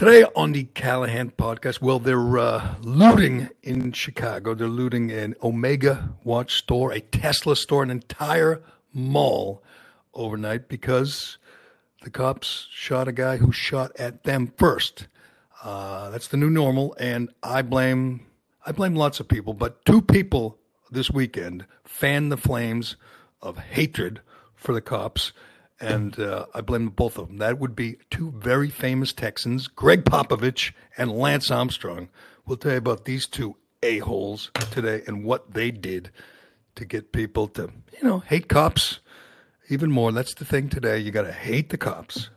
Today on the Callahan podcast, well, they're looting in Chicago. They're looting an Omega watch store, a Tesla store, an entire mall overnight because the cops shot a guy who shot at them first. That's the new normal, and I blame lots of people, but two people this weekend fanned the flames of hatred for the cops, and I blame both of them. That would be two very famous Texans, Gregg Popovich and Lance Armstrong. We'll tell you about these two a-holes today and what they did to get people to, you know, hate cops even more. That's the thing today. You got to hate the cops.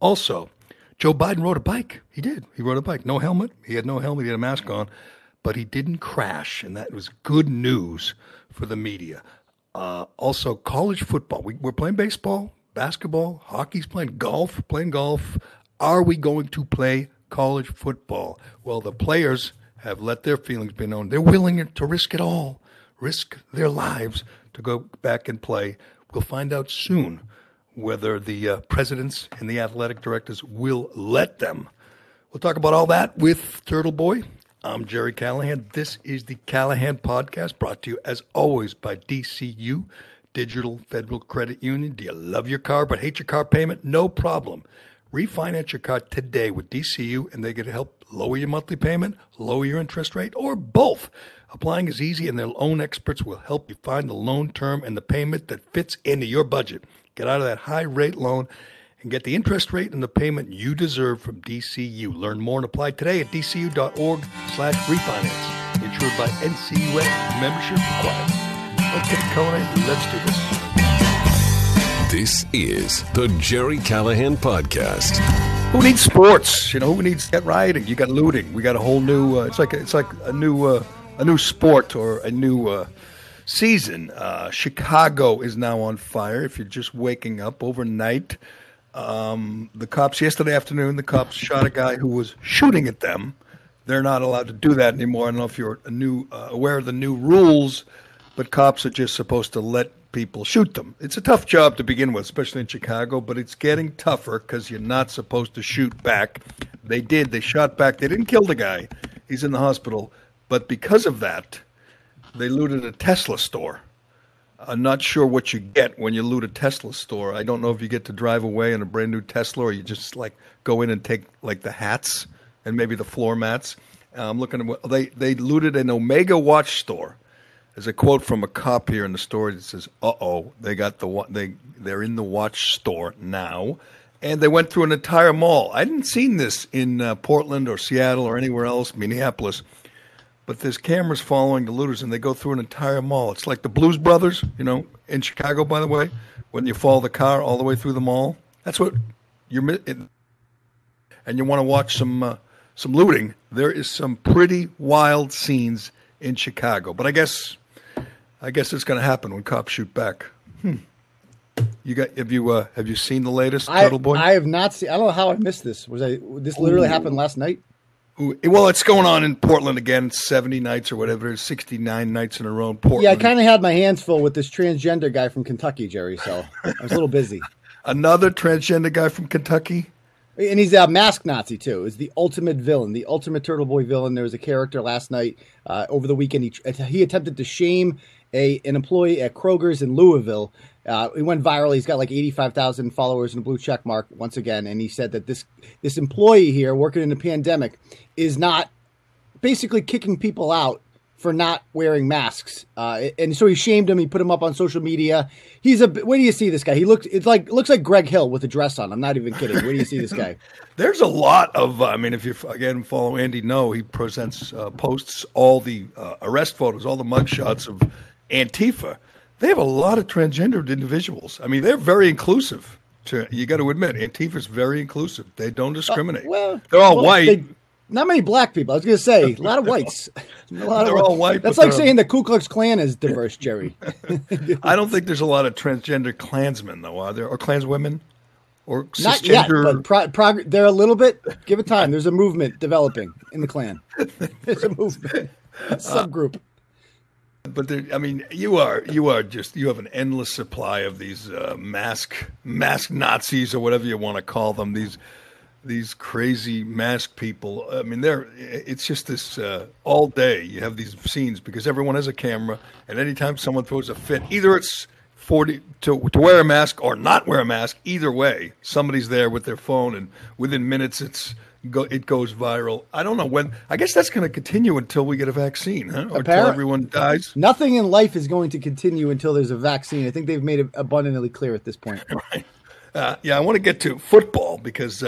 Also, Joe Biden rode a bike. He did. He rode a bike. No helmet. He had no helmet. He had a mask on. But he didn't crash, and that was good news for the media. Also, college football. We're playing baseball, basketball, hockey's playing golf. Are we going to play college football? Well, the players have let their feelings be known. They're willing to risk it all, risk their lives to go back and play. We'll find out soon whether the presidents and the athletic directors will let them. We'll talk about all that with Turtle Boy. I'm Gerry Callahan. This is the Callahan Podcast, brought to you, as always, by DCU, Digital Federal Credit Union. Do you love your car but hate your car payment? No problem. Refinance your car today with DCU, and they can help lower your monthly payment, lower your interest rate, or both. Applying is easy, and their loan experts will help you find the loan term and the payment that fits into your budget. Get out of that high-rate loan and get the interest rate and the payment you deserve from DCU. Learn more and apply today at dcu.org/refinance. Insured by NCUA. Membership required. Okay, Colin, let's do this. This is the Gerry Callahan Podcast. Who needs sports? You know, who needs that rioting? You got looting. We got a whole new. It's like a new sport or a new season. Chicago is now on fire. If you're just waking up overnight, the cops yesterday afternoon, the cops shot a guy who was shooting at them. They're not allowed to do that anymore. I don't know if you're aware of the new rules, but cops are just supposed to let people shoot them. It's a tough job to begin with, especially in Chicago, but it's getting tougher because you're not supposed to shoot back. They did. They shot back. They didn't kill the guy. He's in the hospital. But because of that, they looted a Tesla store. I'm not sure what you get when you loot a Tesla store. I don't know if you get to drive away in a brand new Tesla or you just like go in and take like the hats and maybe the floor mats. I'm looking at what they looted an Omega watch store. There's a quote from a cop here in the story that says, "Uh-oh, they got they're in the watch store now." And they went through an entire mall. I didn't seen this in Portland or Seattle or anywhere else, Minneapolis. But there's cameras following the looters, and they go through an entire mall. It's like the Blues Brothers, you know, in Chicago, by the way, when you follow the car all the way through the mall. That's what you're missing. And you want to watch some looting. There is some pretty wild scenes in Chicago. But I guess it's going to happen when cops shoot back. Have you seen the latest, Turtle Boy? I have not seen. I don't know how I missed this. This literally happened last night? Well, it's going on in Portland again, 70 nights or whatever, 69 nights in a row in Portland. Yeah, I kind of had my hands full with this transgender guy from Kentucky, Gerry, so I was a little busy. Another transgender guy from Kentucky? And he's a mask Nazi, too. He's the ultimate villain, the ultimate Turtle Boy villain. There was a character last night over the weekend. He attempted to shame an employee at Kroger's in Louisville. He went viral. He's got like 85,000 followers and a blue check mark once again. And he said that this employee here working in the pandemic is not basically kicking people out for not wearing masks. And so he shamed him. He put him up on social media. Where do you see this guy? He looks like Greg Hill with a dress on. I'm not even kidding. Where do you see this guy? There's a lot of, if you again follow Andy No, he presents, posts all the arrest photos, all the mugshots of Antifa. They have a lot of transgendered individuals. I mean, they're very inclusive. You got to admit, Antifa's very inclusive. They don't discriminate. They're all white. Not many black people. I was going to say, a lot of whites. All white. That's like saying the Ku Klux Klan is diverse, Gerry. I don't think there's a lot of transgender Klansmen, though, are there? Or Klanswomen? Or cisgender? Not yet, but they're a little bit. Give it time. There's a movement developing in the Klan. There's a movement. A subgroup. But you have an endless supply of these mask Nazis or whatever you want to call them. These these crazy masked people. I mean, it's just this all day you have these scenes because everyone has a camera, and anytime someone throws a fit, either it's 40 to wear a mask or not wear a mask. Either way, somebody's there with their phone, and within minutes it goes viral. I don't know when. I guess that's going to continue until we get a vaccine, huh? Or until everyone dies. Nothing in life is going to continue until there's a vaccine. I think they've made it abundantly clear at this point. Right. Yeah, I want to get to football because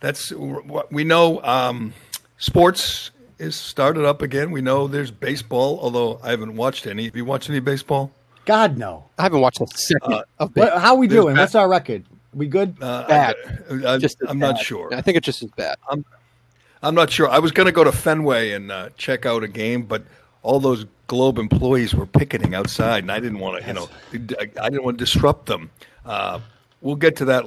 that's what we know. Sports is started up again. We know there's baseball, although I haven't watched any. Have you watched any baseball? God, no. I haven't watched a second of baseball. How are we doing? What's our record? We good? Bad. I'm not sure. I think it's just as bad. I'm not sure. I was going to go to Fenway and check out a game, but all those Globe employees were picketing outside, and I didn't want to, I didn't want to disrupt them. We'll get to that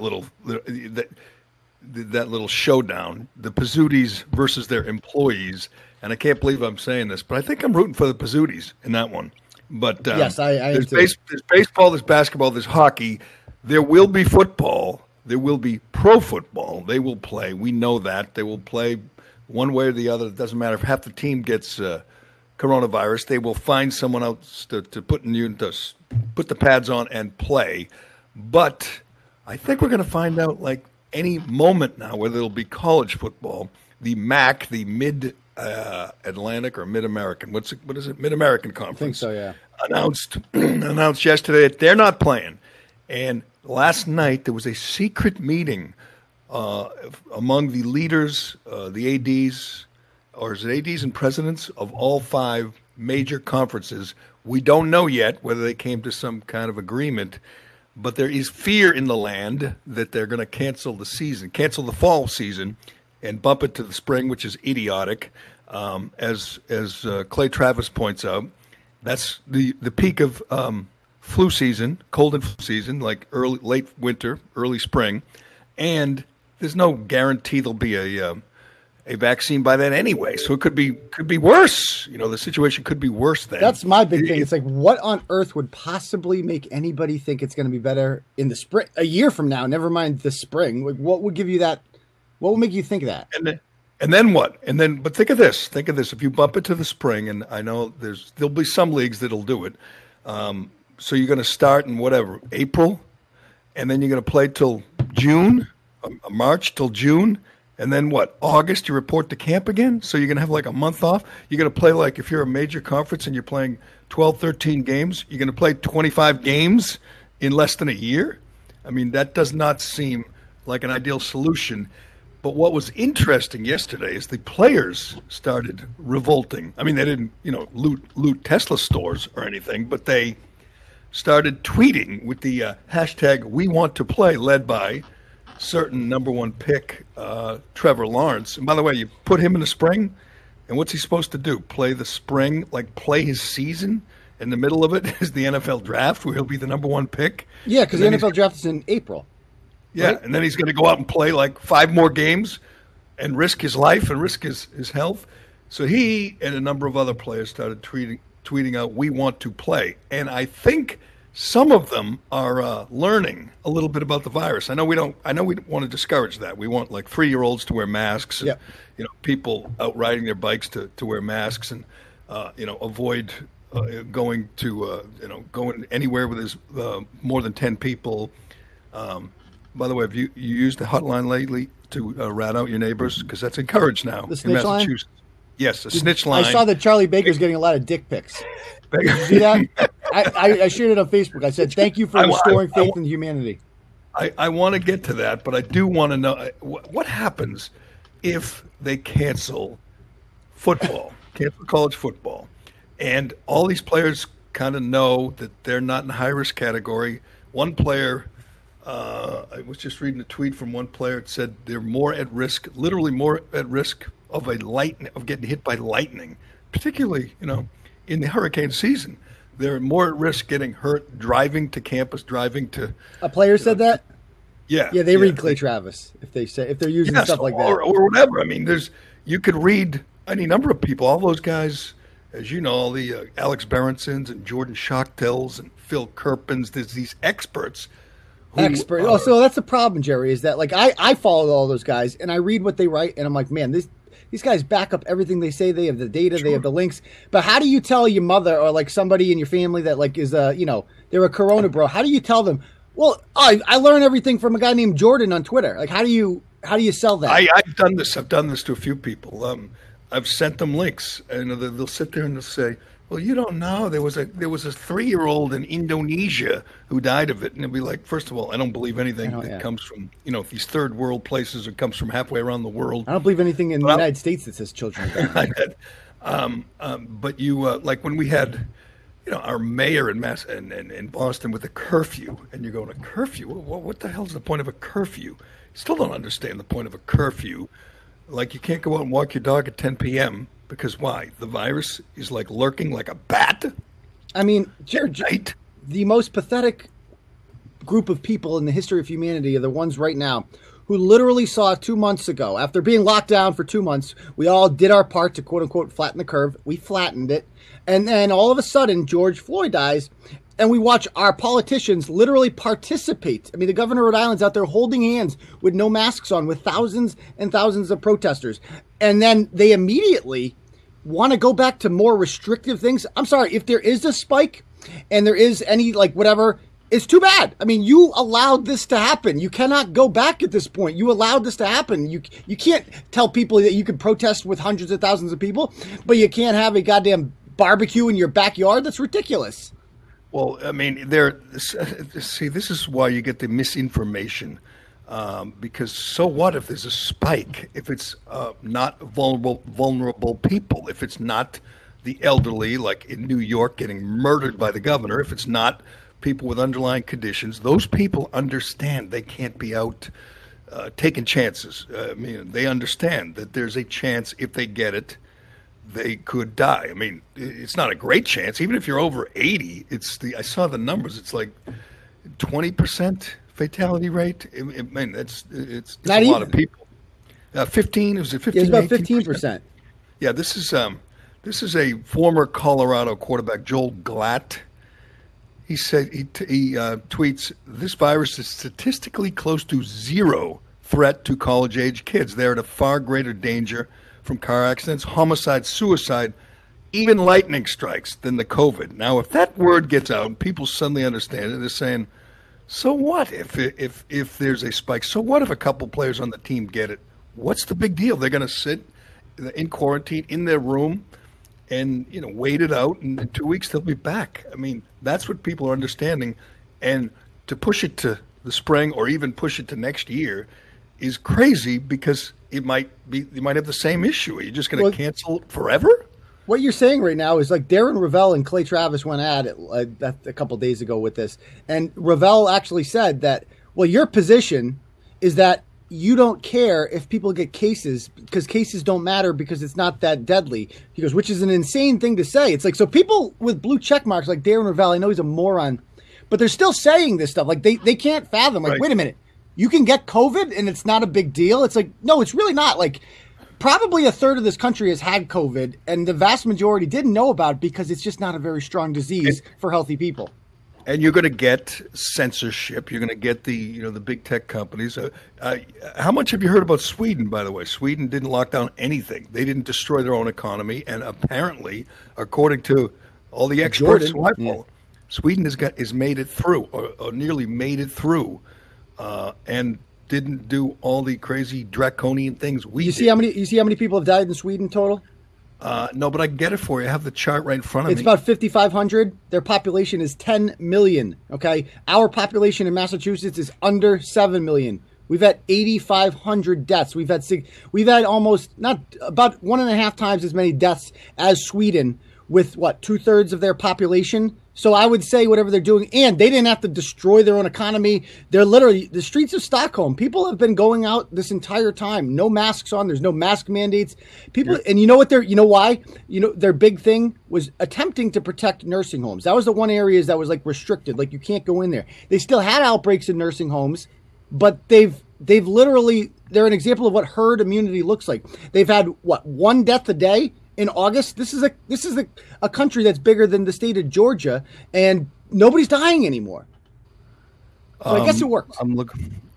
little showdown, the Pizzutis versus their employees. And I can't believe I'm saying this, but I think I'm rooting for the Pizzutis in that one. But yes, I am too. There's baseball, there's basketball, there's hockey. There will be football. There will be pro football. They will play. We know that. They will play one way or the other. It doesn't matter if half the team gets coronavirus. They will find someone else to put the pads on and play. But I think we're going to find out, like, any moment now whether it'll be college football, the MAC, the Mid-Atlantic or Mid-American. What is it? Mid-American Conference. I think so, yeah. Announced yesterday that they're not playing. And last night there was a secret meeting among the leaders, the ADs, or is it ADs and presidents of all five major conferences. We don't know yet whether they came to some kind of agreement. But there is fear in the land that they're going to cancel the fall season, and bump it to the spring, which is idiotic. As Clay Travis points out, that's the peak of flu season, cold and flu season, like late winter, early spring, and there's no guarantee there'll be a vaccine by then anyway, so it could be worse. You know, the situation could be worse then. That's my big thing. It's like, what on earth would possibly make anybody think it's going to be better in the spring, a year from now? Never mind the spring. Like, what would give you that? What would make you think that? And then what? And then, but think of this. Think of this. If you bump it to the spring, and I know there'll be some leagues that'll do it. So you're going to start in whatever April, and then you're going to play till June, March till June. And then what? August, you report to camp again? So you're going to have like a month off? You're going to play, like, if you're a major conference and you're playing 12, 13 games, you're going to play 25 games in less than a year? I mean, that does not seem like an ideal solution. But what was interesting yesterday is the players started revolting. I mean, they didn't, loot Tesla stores or anything, but they started tweeting with the hashtag #WeWantToPlay, led by certain number one pick, Trevor Lawrence. And by the way, you put him in the spring, and what's he supposed to do? Play the spring, like play his season? In the middle of it is the NFL draft, where he'll be the number one pick. Yeah, because the NFL draft is in April. Yeah, right? And then he's going to go out and play like five more games and risk his life and risk his health. So he and a number of other players started tweeting out, "We want to play." And I think some of them are learning a little bit about the virus. I know we don't want to discourage that. We want, like, 3-year-olds to wear masks. And, people out riding their bikes to wear masks and avoid going to going anywhere where there's more than 10 people. By the way, have you used the hotline lately to rat out your neighbors? Because that's encouraged now in Massachusetts. Line? Yes, the snitch line. I saw that Charlie Baker's getting a lot of dick pics. Did you see that? I shared it on Facebook. I said, thank you for restoring faith in humanity. I want to get to that, but I do want to know what happens if they cancel football, cancel college football, and all these players kind of know that they're not in high-risk category. One player, I was just reading a tweet from one player. It said they're more at risk, literally more at risk of getting hit by lightning, particularly, in the hurricane season. They're more at risk getting hurt driving to campus, driving to. A player said that? Yeah. Yeah, they read Clay Travis if they're using stuff like that. Or whatever. I mean, you could read any number of people. All those guys, as you know, all the Alex Berensons and Jordan Schachtel's and Phil Kirpins, there's these experts expert. Oh, so that's the problem, Gerry, is that like I follow all those guys and I read what they write and I'm like, man, these guys back up everything they say. They have the data, sure. They have the links. But how do you tell your mother or like somebody in your family that like is they're a Corona bro? How do you tell them? Well, I learned everything from a guy named Jordan on Twitter. Like, how do you sell that? I've done this. I've done this to a few people. I've sent them links, and they'll sit there and they'll say, "Well, you don't know. There was a 3-year-old in Indonesia who died of it." And it'll be like, first of all, I don't believe anything that comes from these third world places or comes from halfway around the world. I don't believe anything in the United States that says children die. But you like when we had. Our mayor in Boston with a curfew, and you're going, a curfew? What the hell's the point of a curfew? Still don't understand the point of a curfew. Like, you can't go out and walk your dog at 10 p.m. because why? The virus is like lurking like a bat. I mean, Gerry, the most pathetic group of people in the history of humanity are the ones right now who literally saw 2 months ago, after being locked down for 2 months, we all did our part to quote-unquote flatten the curve. We flattened it. And then all of a sudden, George Floyd dies, and we watch our politicians literally participate. I mean, the governor of Rhode Island's out there holding hands with no masks on with thousands and thousands of protesters. And then they immediately want to go back to more restrictive things. I'm sorry, if there is a spike and there is any, like, whatever, it's too bad. I mean, you allowed this to happen. You cannot go back at this point. You allowed this to happen. You can't tell people that you can protest with hundreds of thousands of people, but you can't have a goddamn barbecue in your backyard. That's ridiculous. Well, I mean, this is why you get the misinformation, because so what if there's a spike? If it's not vulnerable people, if it's not the elderly, like in New York getting murdered by the governor, if it's not people with underlying conditions, those people understand they can't be out taking chances. I mean, they understand that there's a chance if they get it, they could die. I mean, it's not a great chance. Even if you're over 80, I saw the numbers. It's like 20% fatality rate. I mean, it's a lot of people. 15? It's about 15%. Yeah, this is a former Colorado quarterback, Joel Glatt. He said he tweets, "This virus is statistically close to zero threat to college-age kids. They're at a far greater danger from car accidents, homicide, suicide, even lightning strikes than the COVID." Now, if that word gets out and people suddenly understand it, they're saying, "So what if there's a spike? So what if a couple players on the team get it? What's the big deal? They're going to sit in quarantine in their room." And, wait it out, and in 2 weeks they'll be back. I mean, that's what people are understanding. And to push it to the spring or even push it to next year is crazy, because you might have the same issue. Are you just going to cancel forever? What you're saying right now is like Darren Ravel and Clay Travis went at it a couple days ago with this. And Ravel actually said that, well, your position is that you don't care if people get cases because cases don't matter because it's not that deadly. He goes, which is an insane thing to say. It's like, so people with blue check marks like Darren Ravel, I know he's a moron, but they're still saying this stuff. Like they can't fathom. Like, right. Wait a minute, you can get COVID and it's not a big deal. It's like, no, it's really not. Like, probably a third of this country has had COVID, and the vast majority didn't know about it because it's just not a very strong disease for healthy people. And you're going to get censorship. You're going to get the big tech companies. How much have you heard about Sweden, by the way? Sweden didn't lock down anything. They didn't destroy their own economy. And apparently, according to all the experts, Sweden has made it through or nearly made it through and didn't do all the crazy draconian things we did. You see how many people have died in Sweden total? No, but I can get it for you. I have the chart right in front of me. It's about 5,500. Their population is 10 million, okay? Our population in Massachusetts is under 7 million. We've had 8,500 deaths. We've had about 1.5 times as many deaths as Sweden with, 2/3 of their population? So I would say whatever they're doing, and they didn't have to destroy their own economy. They're literally the streets of Stockholm. People have been going out this entire time, no masks on. There's no mask mandates. People, and you know what? You know why? Their big thing was attempting to protect nursing homes. That was the one area that was like restricted, like you can't go in there. They still had outbreaks in nursing homes, but they've literally they're an example of what herd immunity looks like. They've had one death a day. In August, this is a country that's bigger than the state of Georgia, and nobody's dying anymore. So I guess it worked.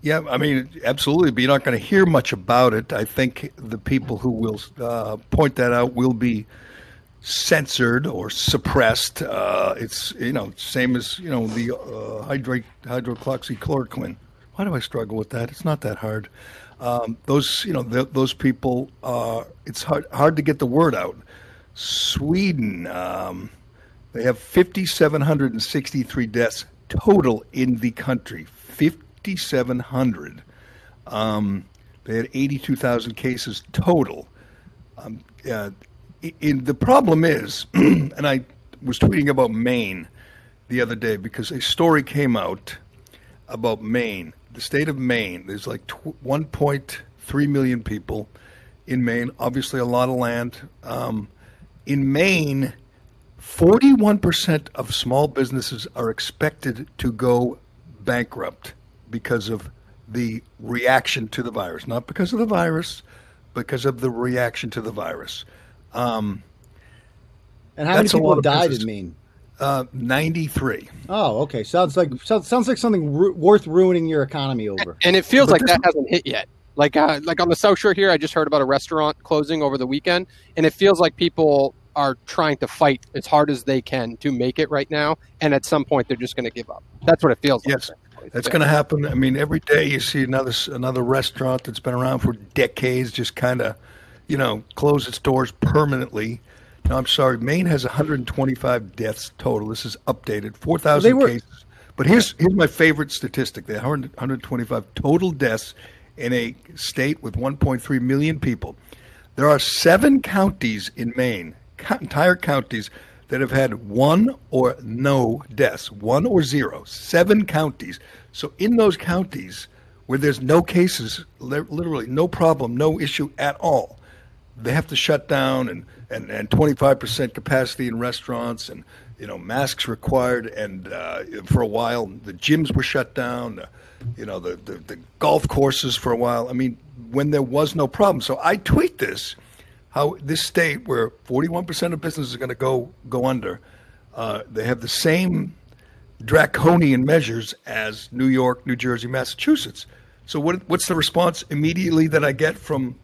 Yeah, I mean, absolutely. But you're not going to hear much about it. I think the people who will point that out will be censored or suppressed. It's, you know, same as, you know, the hydroxychloroquine. Why do I struggle with that? It's not that hard. Those, you know, those people, it's hard to get the word out. Sweden, they have 5,763 deaths total in the country. 5,700. They had 82,000 cases total. The problem is, and I was tweeting about Maine the other day because a story came out about Maine. The state of Maine, there's like 1.3 million people in Maine, obviously a lot of land. In Maine, 41% of small businesses are expected to go bankrupt because of the reaction to the virus. Not because of the virus, because of the reaction to the virus. And how many people died in Maine? 93. Oh, okay. Sounds like something worth ruining your economy over. And it feels like that hasn't hit yet. Like on the South Shore here, I just heard about a restaurant closing over the weekend, and it feels like people are trying to fight as hard as they can to make it right now. And at some point, they're just going to give up. That's what it feels like. Yes. That's going to happen. I mean, every day you see another restaurant that's been around for decades just kind of, you know, close its doors permanently. No, I'm sorry. Maine has 125 deaths total. This is updated. 4,000 cases. But here's my favorite statistic. There are 125 total deaths in a state with 1.3 million people. There are 7 counties in Maine, entire counties, that have had one or no deaths, one or zero. 7 counties. So in those counties where there's no cases, literally no problem, no issue at all, they have to shut down and 25% capacity in restaurants and, you know, masks required. And for a while, the gyms were shut down, the golf courses for a while. I mean, when there was no problem. So I tweet this, how this state where 41% of businesses are going to go under, they have the same draconian measures as New York, New Jersey, Massachusetts. So what's the response immediately that I get from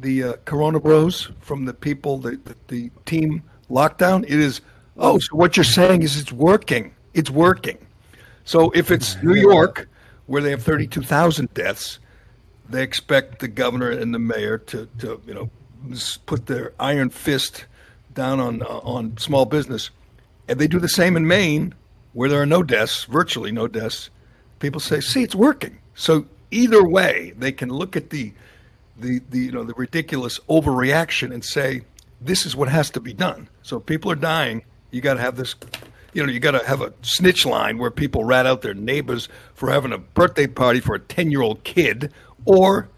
the Corona Bros, from the people, the team lockdown? It is, oh, so what you're saying is it's working. It's working. So if it's New York, where they have 32,000 deaths, they expect the governor and the mayor to you know, put their iron fist down on small business. And they do the same in Maine, where there are no deaths, virtually no deaths. People say, see, it's working. So either way, they can look at the you know, the ridiculous overreaction and say, this is what has to be done. So if people are dying, you got to have this, you know, you got to have a snitch line where people rat out their neighbors for having a birthday party for a 10-year-old kid, or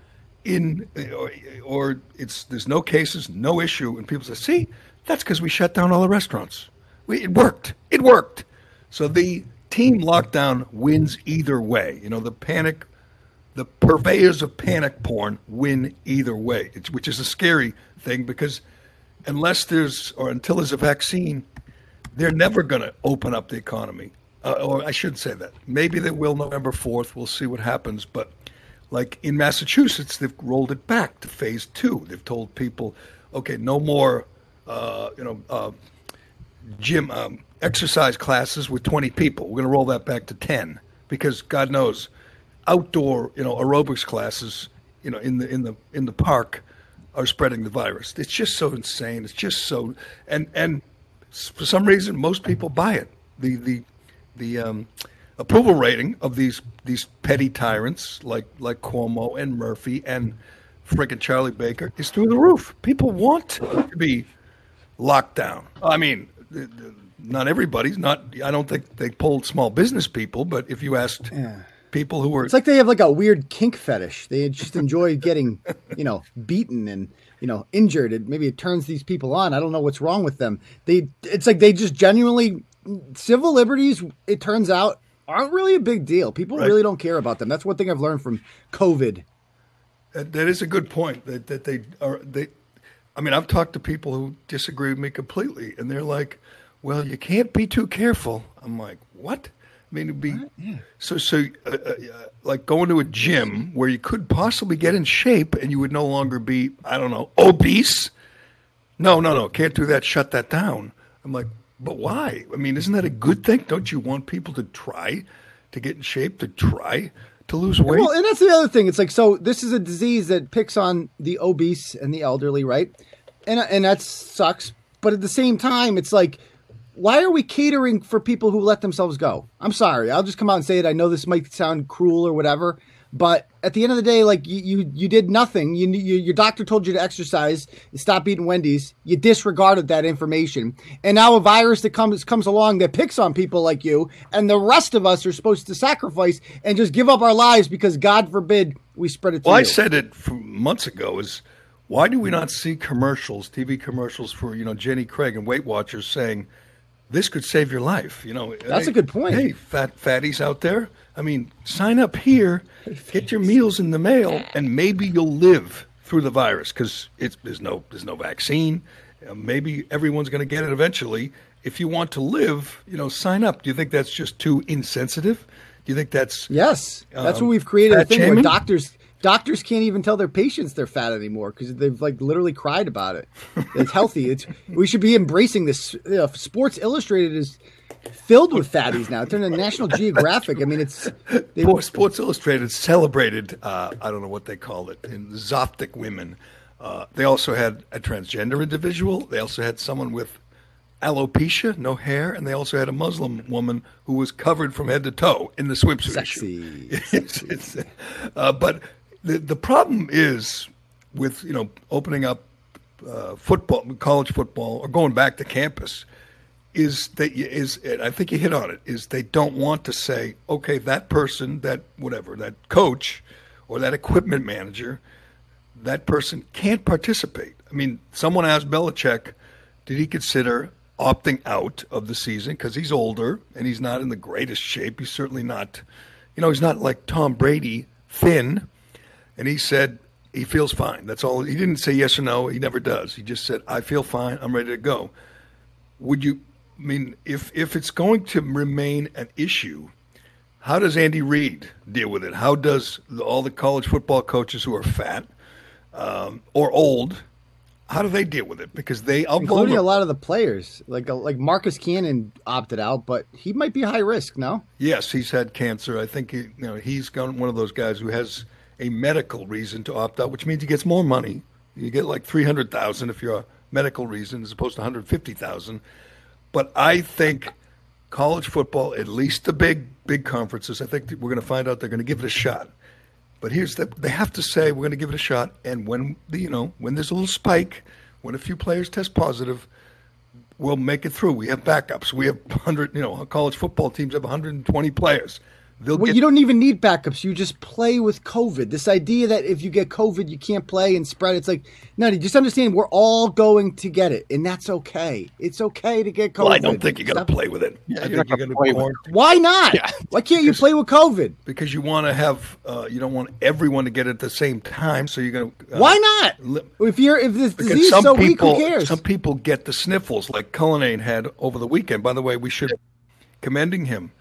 it's, there's no cases, no issue, and people say, see, that's because we shut down all the restaurants. It worked. So the team lockdown wins either way. You know, the purveyors of panic porn win either way, which is a scary thing, because until there's a vaccine, they're never going to open up the economy. Or I shouldn't say that. Maybe they will November 4th. We'll see what happens. But like in Massachusetts, they've rolled it back to phase 2. They've told people, okay, no more gym exercise classes with 20 people. We're going to roll that back to 10, because God knows, outdoor, you know, aerobics classes, you know, in the park are spreading the virus. It's just so insane. It's just so, and for some reason, most people buy it. The approval rating of these petty tyrants like Cuomo and Murphy and friggin' Charlie Baker is through the roof. People want to be locked down. I mean, not everybody's not. I don't think they polled small business people, but if you asked. Yeah. People who are, it's like they have like a weird kink fetish. They just enjoy getting, you know, beaten and, you know, injured. And maybe it turns these people on. I don't know what's wrong with them. It's like they just genuinely, civil liberties, it turns out, aren't really a big deal. People really don't care about them. That's one thing I've learned from COVID. That is a good point. That they are. I mean, I've talked to people who disagree with me completely, and they're like, "Well, you can't be too careful." I'm like, "What?" mean, it'd be right, yeah. Like going to a gym where you could possibly get in shape and you would no longer be, I don't know, obese. No, can't do that. Shut that down. I'm like, but why? I mean, isn't that a good thing? Don't you want people to try to get in shape, to try to lose weight? Well, and that's the other thing. It's like, so this is a disease that picks on the obese and the elderly, right? And that sucks. But at the same time, it's like, why are we catering for people who let themselves go? I'm sorry. I'll just come out and say it. I know this might sound cruel or whatever, but at the end of the day, like you did nothing. Your doctor told you to exercise and stop eating Wendy's. You disregarded that information. And now a virus that comes along that picks on people like you, and the rest of us are supposed to sacrifice and just give up our lives because God forbid we spread it to you. I said it from months ago is, why do we not see commercials, TV commercials for, Jenny Craig and Weight Watchers saying, this could save your life. That's a good point. Hey, fatties out there. I mean, sign up here, get your meals in the mail, and maybe you'll live through the virus because there's no vaccine. Maybe everyone's going to get it eventually. If you want to live, sign up. Do you think that's just too insensitive? Do you think that's that's what we've created a thing shaming? Where doctors can't even tell their patients they're fat anymore because they've literally cried about it. It's healthy. We should be embracing this. Sports Illustrated is filled with fatties now. It's in the National Geographic. I mean, Sports Illustrated celebrated. I don't know what they called it. Zoptic women. They also had a transgender individual. They also had someone with alopecia, no hair, and they also had a Muslim woman who was covered from head to toe in the swimsuit. Sexy. Issue. But. The problem is with, opening up football, college football, or going back to campus, and I think you hit on it, is they don't want to say, okay, that person, that whatever, that coach or that equipment manager, that person can't participate. I mean, someone asked Belichick, did he consider opting out of the season because he's older and he's not in the greatest shape. He's certainly not, he's not like Tom Brady, thin. And he said he feels fine. That's all. He didn't say yes or no. He never does. He just said, I feel fine. I'm ready to go. If it's going to remain an issue, how does Andy Reid deal with it? How does all the college football coaches who are fat or old, how do they deal with it? Because including a lot of the players, like Marcus Cannon opted out, but he might be high risk, no? Yes, he's had cancer. I think he's gone one of those guys who has – a medical reason to opt out, which means he gets more money. You get like $300,000 if you're a medical reason, as opposed to $150,000. But I think college football, at least the big conferences, I think we're going to find out they're going to give it a shot. But they have to say we're going to give it a shot. And when when there's a little spike, when a few players test positive, we'll make it through. We have backups. We have 100. College football teams have 120 players. You don't even need backups. You just play with COVID. This idea that if you get COVID, you can't play and spread. It's like, no, just understand we're all going to get it, and that's okay. It's okay to get COVID. Well, I don't think you're going to play with it. Yeah, I think you're going to play. Why not? Yeah. Why can't you play with COVID? Because you want to have, you don't want everyone to get it at the same time, so you're going to. Why not? If this disease is so weak, who cares? Some people get the sniffles, like Cullinane had over the weekend. By the way, we should commending him.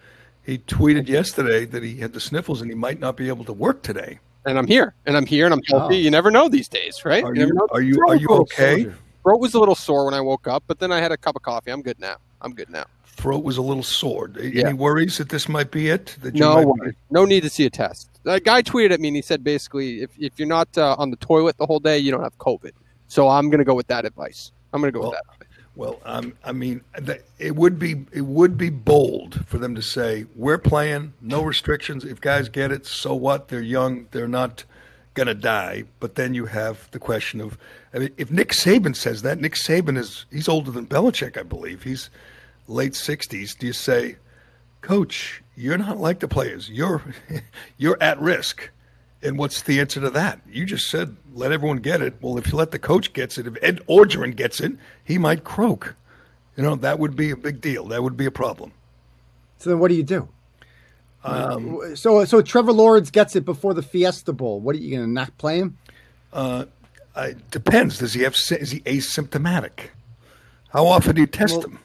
He tweeted yesterday that he had the sniffles and he might not be able to work today. And I'm here, and I'm healthy. Oh. You never know these days, right? Are you okay? Throat was a little sore when I woke up, but then I had a cup of coffee. I'm good now. Throat was a little sore. Any worries that this might be it? No need to see a test. That guy tweeted at me and he said basically, if you're not on the toilet the whole day, you don't have COVID. So I'm going to go with that advice. Well, I mean, it would be bold for them to say we're playing, no restrictions. If guys get it, so what? They're young, they're not gonna die. But then you have the question of, I mean, if Nick Saban says that, he's older than Belichick, I believe. He's late 60s. Do you say, Coach, you're not like the players. You're at risk. And what's the answer to that? You just said, let everyone get it. Well, if you let the coach gets it, if Ed Orgeron gets it, he might croak. That would be a big deal. That would be a problem. So then what do you do? So Trevor Lawrence gets it before the Fiesta Bowl. What, are you going to not play him? It depends. Is he asymptomatic? How often do you test him?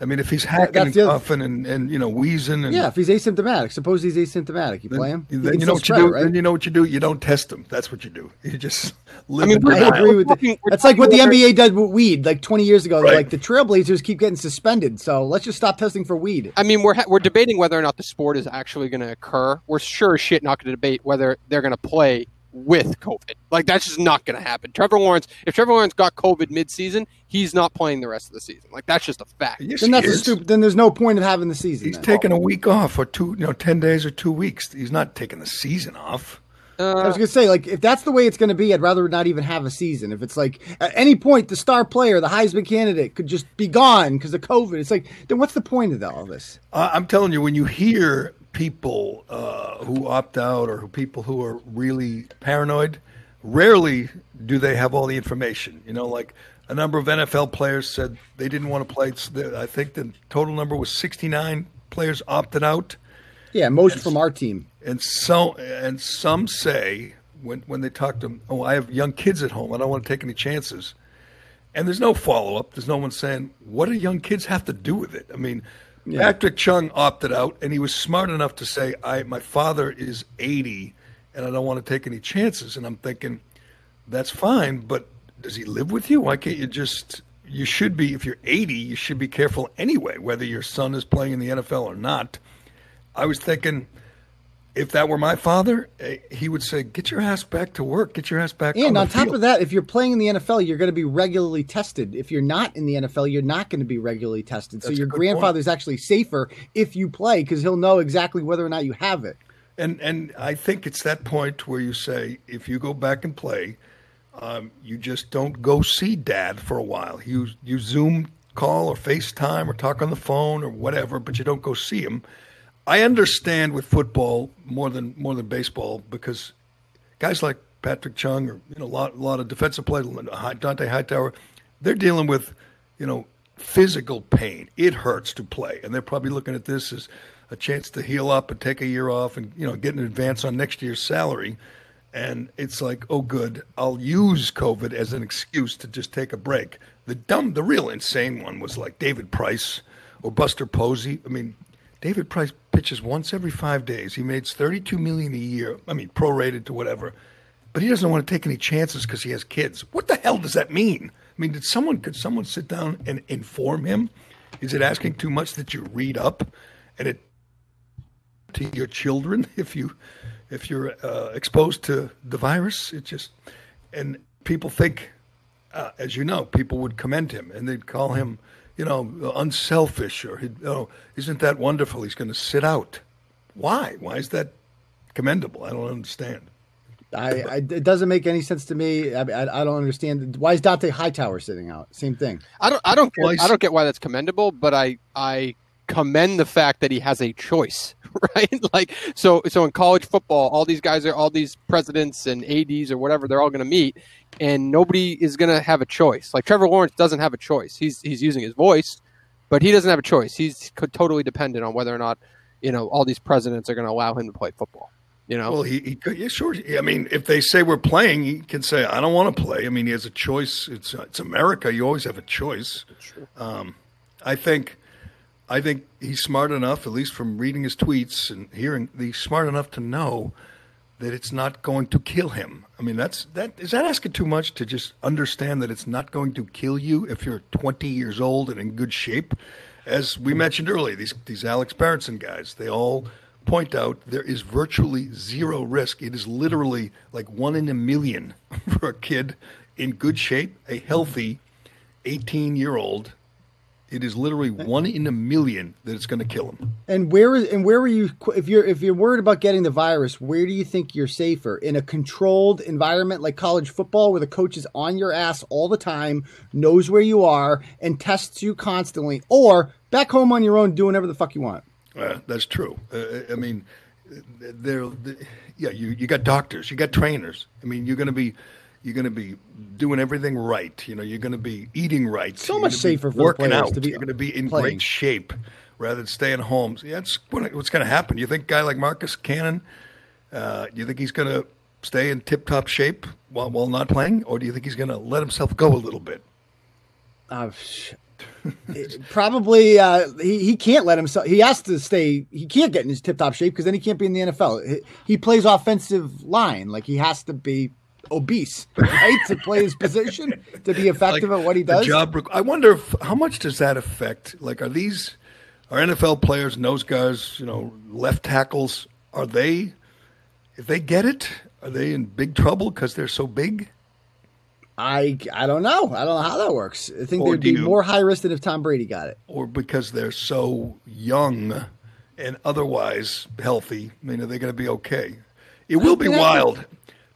I mean, if he's hacking and cuffing and you know, wheezing. And, yeah, if he's asymptomatic. Suppose he's asymptomatic. You play him. Then you know what you do. Right? Then you know what you do. You don't test him. That's what you do. You just live. I mean, that's like what the NBA did with weed, like 20 years ago. Right. Like the Trailblazers keep getting suspended, so let's just stop testing for weed. I mean, we're debating whether or not the sport is actually going to occur. We're sure as shit not going to debate whether they're going to play with COVID. Like, that's just not going to happen. Trevor Lawrence, if Trevor Lawrence got COVID mid-season, he's not playing the rest of the season. Like, that's just a fact. Yes, then that's stupid. Then there's no point of having the season. He's taking a week off or 10 days or 2 weeks. He's not taking the season off. I was going to say, like, if that's the way it's going to be, I'd rather not even have a season. If it's like at any point the star player, the Heisman candidate could just be gone because of COVID. It's like, then what's the point of all this? I'm telling you, when you hear people who opt out or people who are really paranoid, rarely do they have all the information. You know, like a number of NFL players said they didn't want to play. I think the total number was 69 players opted out. Yeah, most from our team. And some say when they talk to them, oh, I have young kids at home. I don't want to take any chances. And there's no follow-up. There's no one saying, what do young kids have to do with it? I mean, yeah. Patrick Chung opted out, and he was smart enough to say, my father is 80, and I don't want to take any chances. And I'm thinking, that's fine, but does he live with you? Why can't you just – you should be – if you're 80, you should be careful anyway, whether your son is playing in the NFL or not. I was thinking – if that were my father, he would say, get your ass back to work. Get your ass back on the field. And on top of that, if you're playing in the NFL, you're going to be regularly tested. If you're not in the NFL, you're not going to be regularly tested. So your grandfather's actually safer if you play because he'll know exactly whether or not you have it. And I think it's that point where you say, if you go back and play, you just don't go see Dad for a while. You Zoom call or FaceTime or talk on the phone or whatever, but you don't go see him. I understand with football more than baseball because guys like Patrick Chung or a lot of defensive players, Dante Hightower, they're dealing with physical pain. It hurts to play, and they're probably looking at this as a chance to heal up and take a year off and get an advance on next year's salary. And it's like, oh, good, I'll use COVID as an excuse to just take a break. The real insane one was like David Price or Buster Posey. I mean. David Price pitches once every 5 days. He makes $32 million a year. I mean, prorated to whatever. But he doesn't want to take any chances because he has kids. What the hell does that mean? I mean, could someone sit down and inform him? Is it asking too much that you read up and it to your children if you're exposed to the virus? It just and people think, as you know, people would commend him and they'd call him. Unselfish, or isn't that wonderful? He's going to sit out. Why? Why is that commendable? I don't understand. It doesn't make any sense to me. I don't understand. Why is Dante Hightower sitting out? Same thing. I don't get why that's commendable, but I commend the fact that he has a choice, right? Like so in college football, all these presidents and ADs or whatever, they're all going to meet, and nobody is going to have a choice. Like Trevor Lawrence doesn't have a choice. He's using his voice, but he doesn't have a choice. He's totally dependent on whether or not all these presidents are going to allow him to play football. Well, he could, yeah, sure. I mean, if they say we're playing, he can say I don't want to play. I mean, he has a choice. It's America. You always have a choice. I think he's smart enough, at least from reading his tweets and hearing, he's smart enough to know that it's not going to kill him. I mean, is that asking too much to just understand that it's not going to kill you if you're 20 years old and in good shape? As we mentioned earlier, these Alex Berenson guys, they all point out there is virtually zero risk. It is literally like 1 in a million for a kid in good shape, a healthy 18-year-old. It is literally 1 in a million that it's going to kill him. And where are you if you're worried about getting the virus? Where do you think you're safer? In a controlled environment like college football, where the coach is on your ass all the time, knows where you are, and tests you constantly, or back home on your own, do whatever the fuck you want. That's true. I mean, you got doctors, you got trainers. I mean, you're going to be doing everything right. You're going to be eating right. So much safer for working out. You're going to be in great shape rather than staying home. So that's what's going to happen. You think a guy like Marcus Cannon, do you think he's going to stay in tip-top shape while not playing? Or do you think he's going to let himself go a little bit? Probably he can't let himself. He has to stay. He can't get in his tip-top shape because then he can't be in the NFL. He plays offensive line. Like, he has to be obese, right, to play his position, to be effective at what he does. I wonder how much does that affect? Like, are NFL players and those guys, left tackles, are they, if they get it, are they in big trouble because they're so big? I don't know. I don't know how that works. I think they'd be more high risk than if Tom Brady got it. Or because they're so young and otherwise healthy, I mean, are they going to be okay? It will be wild.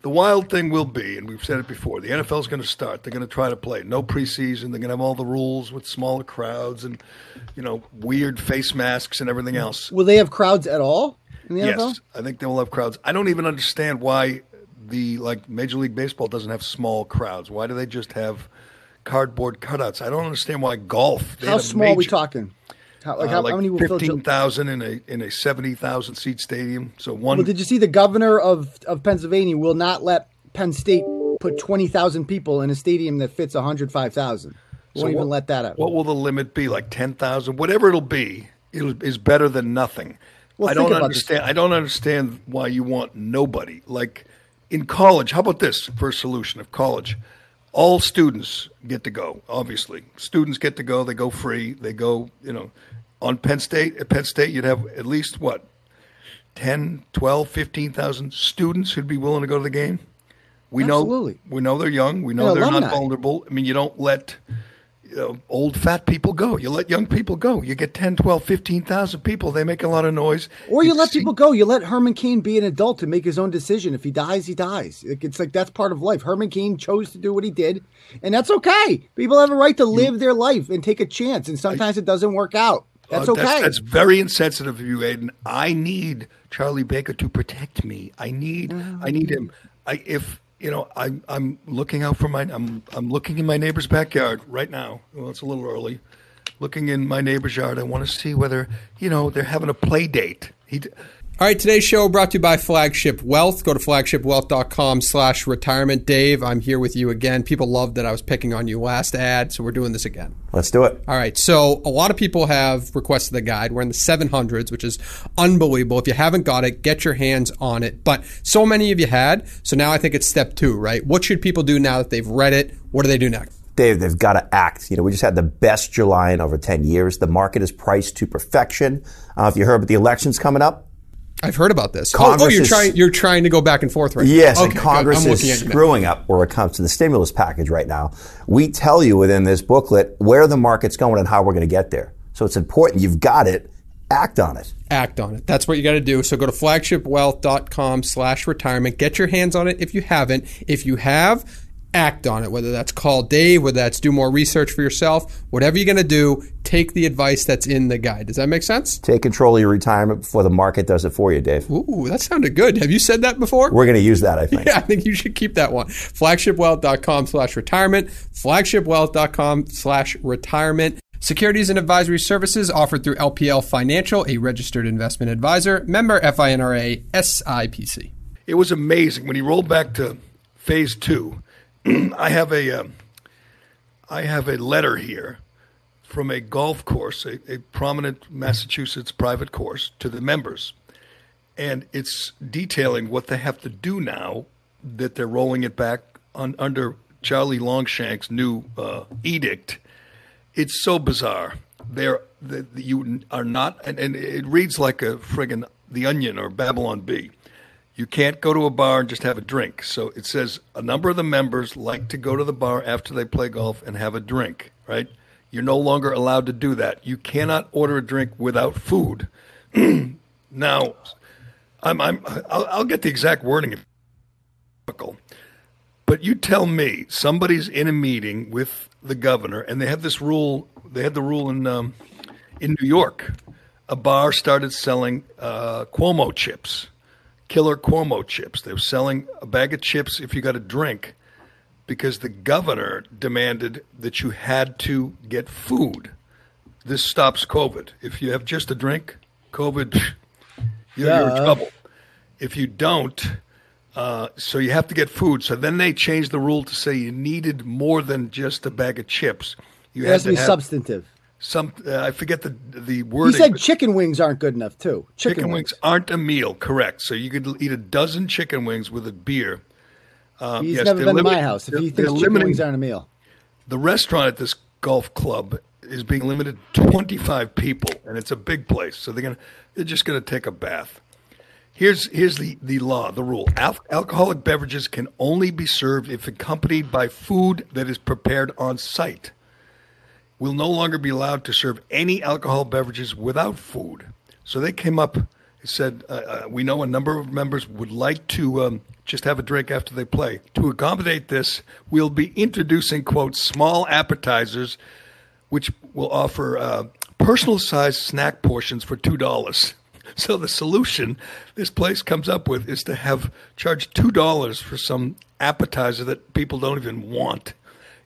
The wild thing will be, and we've said it before, the NFL is going to start. They're going to try to play. No preseason. They're going to have all the rules with smaller crowds and, weird face masks and everything else. Will they have crowds at all in the NFL? Yes, I think they will have crowds. I don't even understand why Major League Baseball doesn't have small crowds. Why do they just have cardboard cutouts? I don't understand why golf. How small are we talking? How many will fill? 15,000 in a 70,000 seat stadium. So one. Well, did you see the governor of Pennsylvania will not let Penn State put 20,000 people in a stadium that fits 105,000? Won't even let that up. What will the limit be? Like 10,000? Whatever it'll be, it is better than nothing. Well, I don't understand. I don't understand why you want nobody. Like in college, how about this first solution of college? All students get to go, obviously. Students get to go. They go free. They go, on Penn State. At Penn State, you'd have at least, 10, 12, 15,000 students who'd be willing to go to the game. We know they're young. We know they're not vulnerable. I mean, you don't let old fat people go. You let young people go. You get 10, 12, 15,000 people. They make a lot of noise. Or you let people go. You let Herman Cain be an adult and make his own decision. If he dies, he dies. It's like that's part of life. Herman Cain chose to do what he did, and that's okay. People have a right to live their life and take a chance, and sometimes it doesn't work out. That's okay. That's very insensitive of you, Aiden. I need Charlie Baker to protect me. I need him. I'm looking out for I'm looking in my neighbor's backyard right now. Well, it's a little early. Looking in my neighbor's yard, I want to see whether, they're having a play date. All right, today's show brought to you by Flagship Wealth. Go to flagshipwealth.com/retirement. Dave, I'm here with you again. People loved that I was picking on you last ad, so we're doing this again. Let's do it. All right, so a lot of people have requested the guide. We're in the 700s, which is unbelievable. If you haven't got it, get your hands on it. But so many of you had, so now I think it's step 2, right? What should people do now that they've read it? What do they do next? Dave, they've got to act. We just had the best July in over 10 years. The market is priced to perfection. If you heard about the elections coming up, I've heard about this. Congress you're trying to go back and forth right now. Yes, okay, and Congress is screwing up where it comes to the stimulus package right now. We tell you within this booklet where the market's going and how we're going to get there. So it's important. You've got it. Act on it. Act on it. That's what you got to do. So go to flagshipwealth.com/retirement. Get your hands on it if you haven't. If you have, act on it. Whether that's call Dave, whether that's do more research for yourself, whatever you're going to do, take the advice that's in the guide. Does that make sense? Take control of your retirement before the market does it for you, Dave. Ooh, that sounded good. Have you said that before? We're going to use that, I think. Yeah, I think you should keep that one. Flagshipwealth.com/retirement. Flagshipwealth.com/retirement. Securities and advisory services offered through LPL Financial, a registered investment advisor, member FINRA, SIPC. It was amazing. When he rolled back to phase 2, I have a letter here from a golf course, a prominent Massachusetts private course, to the members. And it's detailing what they have to do now that they're rolling it back under Charlie Longshank's new edict. It's so bizarre. You are not, and it reads like a friggin' The Onion or Babylon Bee. You can't go to a bar and just have a drink. So it says a number of the members like to go to the bar after they play golf and have a drink, right? You're no longer allowed to do that. You cannot order a drink without food. Now, I'll get the exact wording, but you tell me somebody's in a meeting with the governor, and they have this rule. They had the rule in New York. A bar started selling Cuomo chips, killer Cuomo chips. They were selling a bag of chips if you got a drink, because the governor demanded that you had to get food. This stops COVID. If you have just a drink, COVID, you're in trouble. If you don't, so you have to get food. So then they changed the rule to say you needed more than just a bag of chips. You it has to be substantive. Some I forget the wording. He said chicken wings aren't good enough, too. Chicken wings aren't a meal, correct. So you could eat a dozen chicken wings with a beer. He's never been to my house. If he thinks chicken wings aren't a meal. The restaurant at this golf club is being limited to 25 people, and it's a big place. So they're just going to take a bath. Here's the law, the rule. Alcoholic beverages can only be served if accompanied by food that is prepared on site. We'll no longer be allowed to serve any alcohol beverages without food. So they came up and said, we know a number of members would like to just have a drink after they play. To accommodate this, we'll be introducing, quote, small appetizers, which will offer personal-sized snack portions for $2. So the solution this place comes up with is to charge $2 for some appetizer that people don't even want.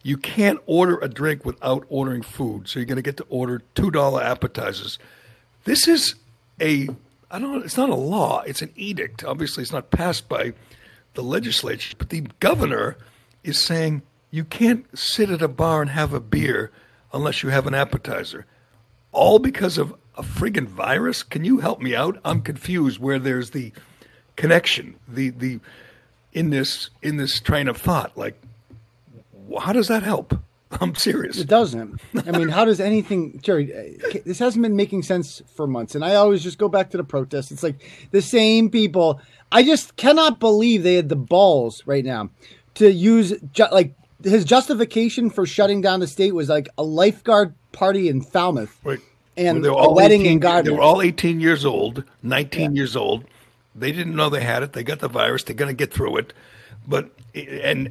You can't order a drink without ordering food, so you're going to get to order $2 appetizers. This is it's not a law, it's an edict. Obviously, it's not passed by the legislature, but the governor is saying you can't sit at a bar and have a beer unless you have an appetizer, all because of a friggin' virus? Can you help me out? I'm confused where there's the connection, the in this train of thought. Like, how does that help? I'm serious. It doesn't. I mean, how does anything, Gerry, this hasn't been making sense for months, and I always just go back to the protests. It's like the same people. I just cannot believe they had the balls right now to use, like, his justification for shutting down the state was like a lifeguard party in Falmouth. Right. And they were all a wedding 18, in Gardner. They were all 18 years old, 19 years old. They didn't know they had it. They got the virus. They're going to get through it. But and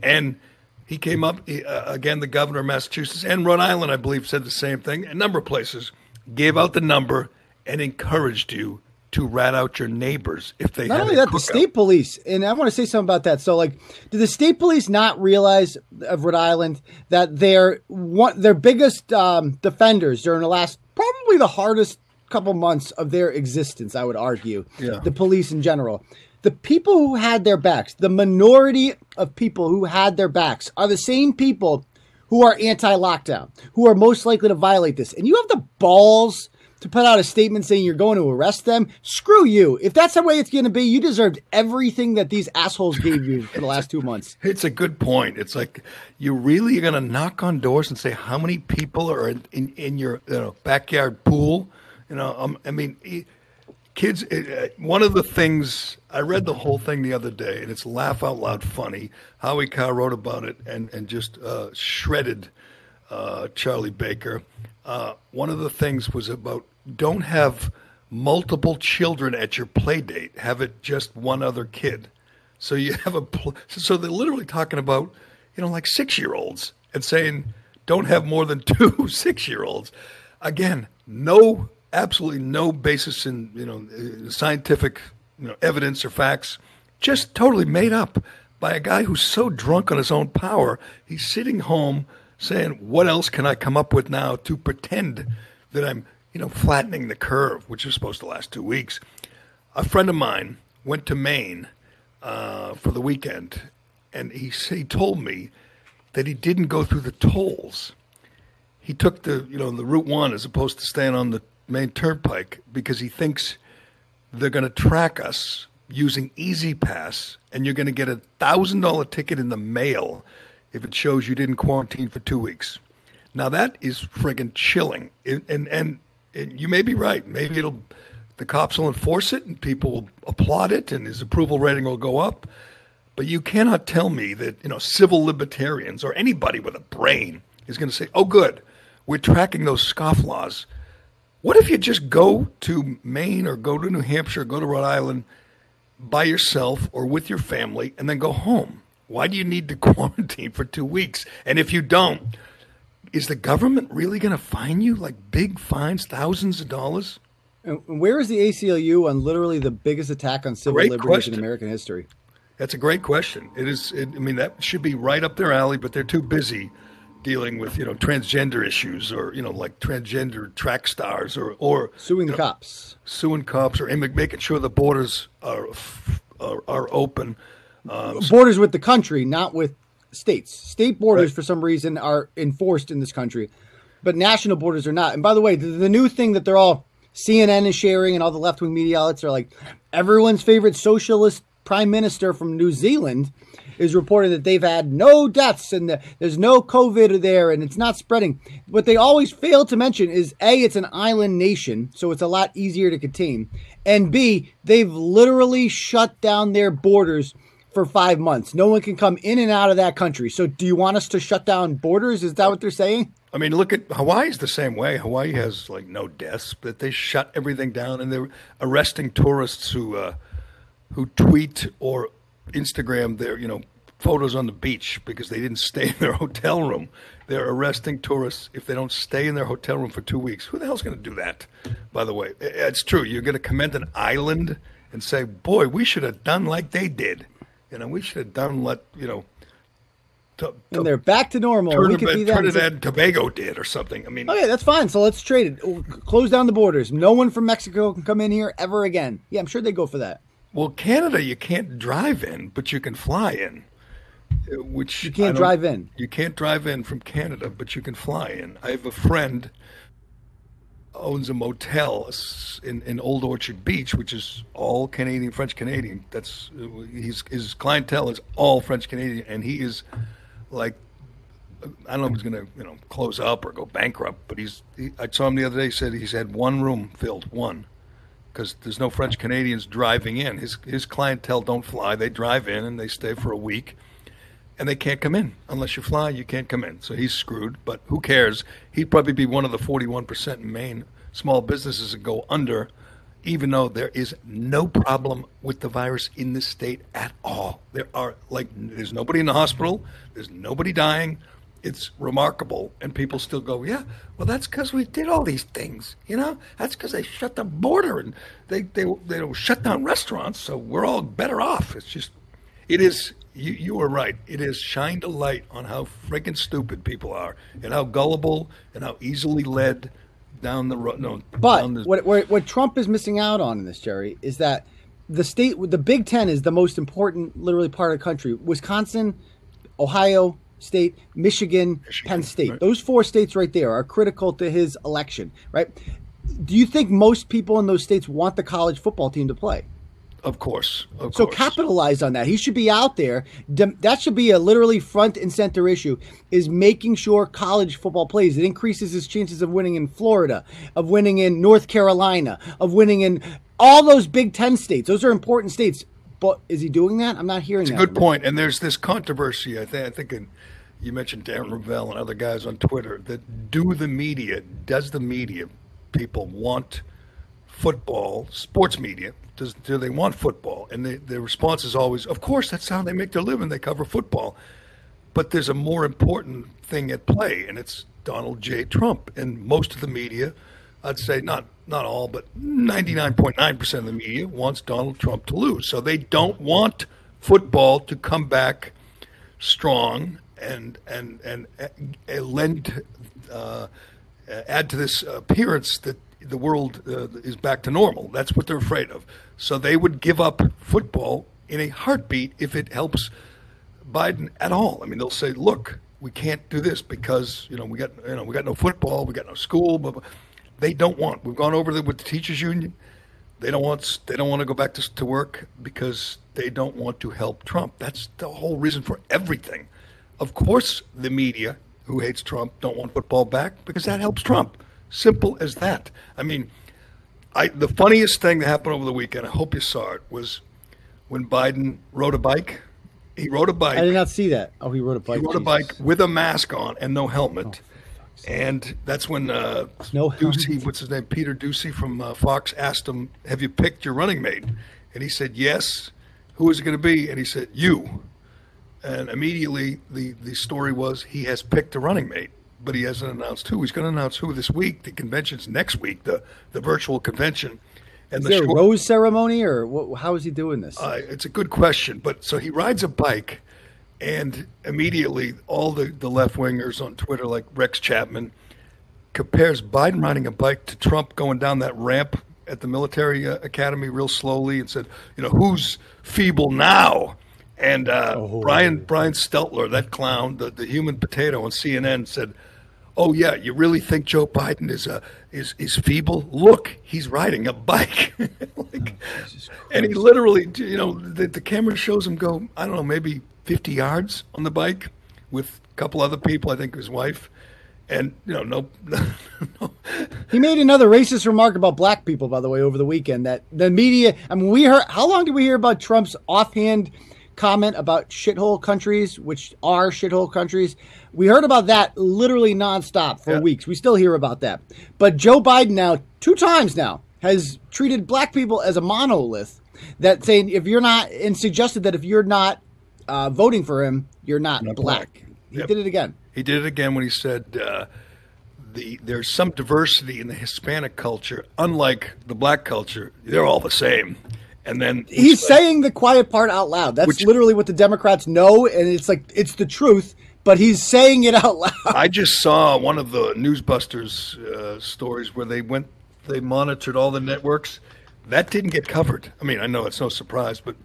he came up, again, the governor of Massachusetts and Rhode Island, I believe, said the same thing. A number of places gave out the number and encouraged you to rat out your neighbors if they not had only that, the state police, and I want to say something about that. So, like, did the state police not realize of Rhode Island that their biggest defenders during the last, probably the hardest couple months of their existence, I would argue, the police in general, the people who had their backs, the minority of people who had their backs are the same people who are anti-lockdown, who are most likely to violate this. And you have the balls to put out a statement saying you're going to arrest them. Screw you. If that's the way it's going to be, you deserved everything that these assholes gave you for the last 2 months. It's a good point. It's like, you really are going to knock on doors and say how many people are in your backyard pool? Kids, one of the things, I read the whole thing the other day, and it's laugh out loud funny. Howie Carr wrote about it and just shredded Charlie Baker. One of the things was about, don't have multiple children at your play date. Have it just one other kid. So you have so they're literally talking about, like 6-year-olds and saying, don't have more than two 6-year-olds. Again, absolutely no basis in, scientific, evidence or facts, just totally made up by a guy who's so drunk on his own power. He's sitting home saying, what else can I come up with now to pretend that I'm, flattening the curve, which is supposed to last 2 weeks. A friend of mine went to Maine for the weekend, and he told me that he didn't go through the tolls. He took the Route 1 as opposed to staying on the Maine Turnpike because he thinks they're going to track us using Easy Pass, and you're going to get a $1,000 ticket in the mail if it shows you didn't quarantine for 2 weeks. Now that is friggin' chilling. And you may be right. Maybe the cops will enforce it and people will applaud it and his approval rating will go up. But you cannot tell me that, civil libertarians or anybody with a brain is going to say, oh, good, we're tracking those scofflaws. What if you just go to Maine or go to New Hampshire, go to Rhode Island by yourself or with your family and then go home? Why do you need to quarantine for 2 weeks? And if you don't, is the government really going to fine you, like big fines, thousands of dollars? And where is the ACLU on literally the biggest attack on civil liberties in American history? That's a great question. It is. That should be right up their alley, but they're too busy dealing with, transgender issues or, like transgender track stars or suing the cops. Suing cops or making sure the borders are open. Borders with the country, not with states. State borders, right, for some reason, are enforced in this country. but national borders are not. And by the way, the new thing that they're all CNN is sharing and all the left-wing media outlets are like, everyone's favorite socialist prime minister from New Zealand is reporting that they've had no deaths and there's no COVID there and it's not spreading. What they always fail to mention is, A, it's an island nation, so it's a lot easier to contain. And B, they've literally shut down their borders for 5 months. No one can come in and out of that country. So do you want us to shut down borders? Is that what they're saying? I mean, look at Hawaii's the same way. Hawaii has like no deaths, but they shut everything down and they're arresting tourists who tweet or Instagram their, you know, photos on the beach because they didn't stay in their hotel room. They're arresting tourists if they don't stay in their hotel room for 2 weeks. Who the hell's going to do that? By the way, it's true. You're going to commend an island and say, boy, we should have done like they did. You know, we should have done what, you know, and they're back to normal. Trinidad and Tobago did or something. I mean, okay, that's fine. So let's trade it. Close down the borders. No one from Mexico can come in here ever again. Yeah, I'm sure they go for that. Well, Canada, you can't drive in, but you can fly in. Which you can't drive in. You can't drive in from Canada, but you can fly in. I have a friend who owns a motel in Old Orchard Beach, which is all Canadian, French Canadian. That's his clientele is all French Canadian, and he is like, I don't know if he's going to close up or go bankrupt, but I saw him the other day. He said he's had one room filled, one. Because there's no French Canadians driving in. His clientele don't fly. They drive in and they stay for a week, and they can't come in. Unless you fly, you can't come in. So he's screwed, but who cares? He'd probably be one of the 41% in Maine small businesses that go under, even though there is no problem with the virus in this state at all. There's nobody in the hospital. There's nobody dying. It's remarkable, and people still go, yeah, well, that's because we did all these things, That's because they shut the border, and they don't shut down restaurants, so we're all better off. It's just, you were right. It has shined a light on how freaking stupid people are and how gullible and how easily led down the road. What Trump is missing out on in this, Jerry, is that the Big Ten is the most important, literally, part of the country. Wisconsin, Ohio State, Michigan, Penn State. Right. Those four states right there are critical to his election, right? Do you think most people in those states want the college football team to play? Of course. So capitalize on that. He should be out there. That should be a literally front and center issue, is making sure college football plays. It increases his chances of winning in Florida, of winning in North Carolina, of winning in all those Big Ten states. Those are important states. But is he doing that? I'm not hearing that. It's a good point. And there's this controversy, I think you mentioned Darren Ravel and other guys on Twitter, that does the media people want football, sports media, do they want football? And the response is always, of course, that's how they make their living. They cover football. But there's a more important thing at play, and it's Donald J. Trump. And most of the media, I'd say not all, but 99.9% of the media wants Donald Trump to lose. So they don't want football to come back strong and add to this appearance that the world is back to normal. That's what they're afraid of. So they would give up football in a heartbeat if it helps Biden at all. I mean, they'll say, "Look, we can't do this because we got no football, we got no school." Blah, blah. They don't want. We've gone over with the teachers union. They don't want to go back to work because they don't want to help Trump. That's the whole reason for everything. Of course, the media who hates Trump don't want football back because that helps Trump. Simple as that. I mean, the funniest thing that happened over the weekend, I hope you saw it, was when Biden rode a bike. He rode a bike. I did not see that. Oh, he rode a bike. He rode a bike with a mask on and no helmet. Oh. And that's when Ducey, what's his name, Peter Ducey from Fox asked him, have you picked your running mate? And he said, yes. Who is it going to be? And he said, you. And immediately the story was he has picked a running mate, but he hasn't announced who. He's going to announce who this week. The convention's next week, the virtual convention. And is there a rose ceremony or how is he doing this? It's a good question. But so he rides a bike. And immediately, all the left-wingers on Twitter, like Rex Chapman, compares Biden riding a bike to Trump going down that ramp at the military academy real slowly and said, who's feeble now? And Brian Steltner, that clown, the human potato on CNN, said, oh yeah, you really think Joe Biden is feeble? Look, he's riding a bike. And he literally, you know, the camera shows him go, I don't know, maybe 50 yards on the bike with a couple other people, I think his wife. And, you know, no. He made another racist remark about black people, by the way, over the weekend that the media, I mean, we heard, how long did we hear about Trump's offhand comment about shithole countries, which are shithole countries? We heard about that literally nonstop for weeks. We still hear about that. But Joe Biden now, 2 times now, has treated black people as a monolith, that saying if you're not, and suggested that if you're not voting for him, you're not black. He did it again. He did it again when he said there's some diversity in the Hispanic culture, unlike the black culture. They're all the same. And then he's like, saying the quiet part out loud. That's literally what the Democrats know. And it's like, it's the truth, but he's saying it out loud. I just saw one of the Newsbusters stories where they monitored all the networks. That didn't get covered. I mean, I know it's no surprise, but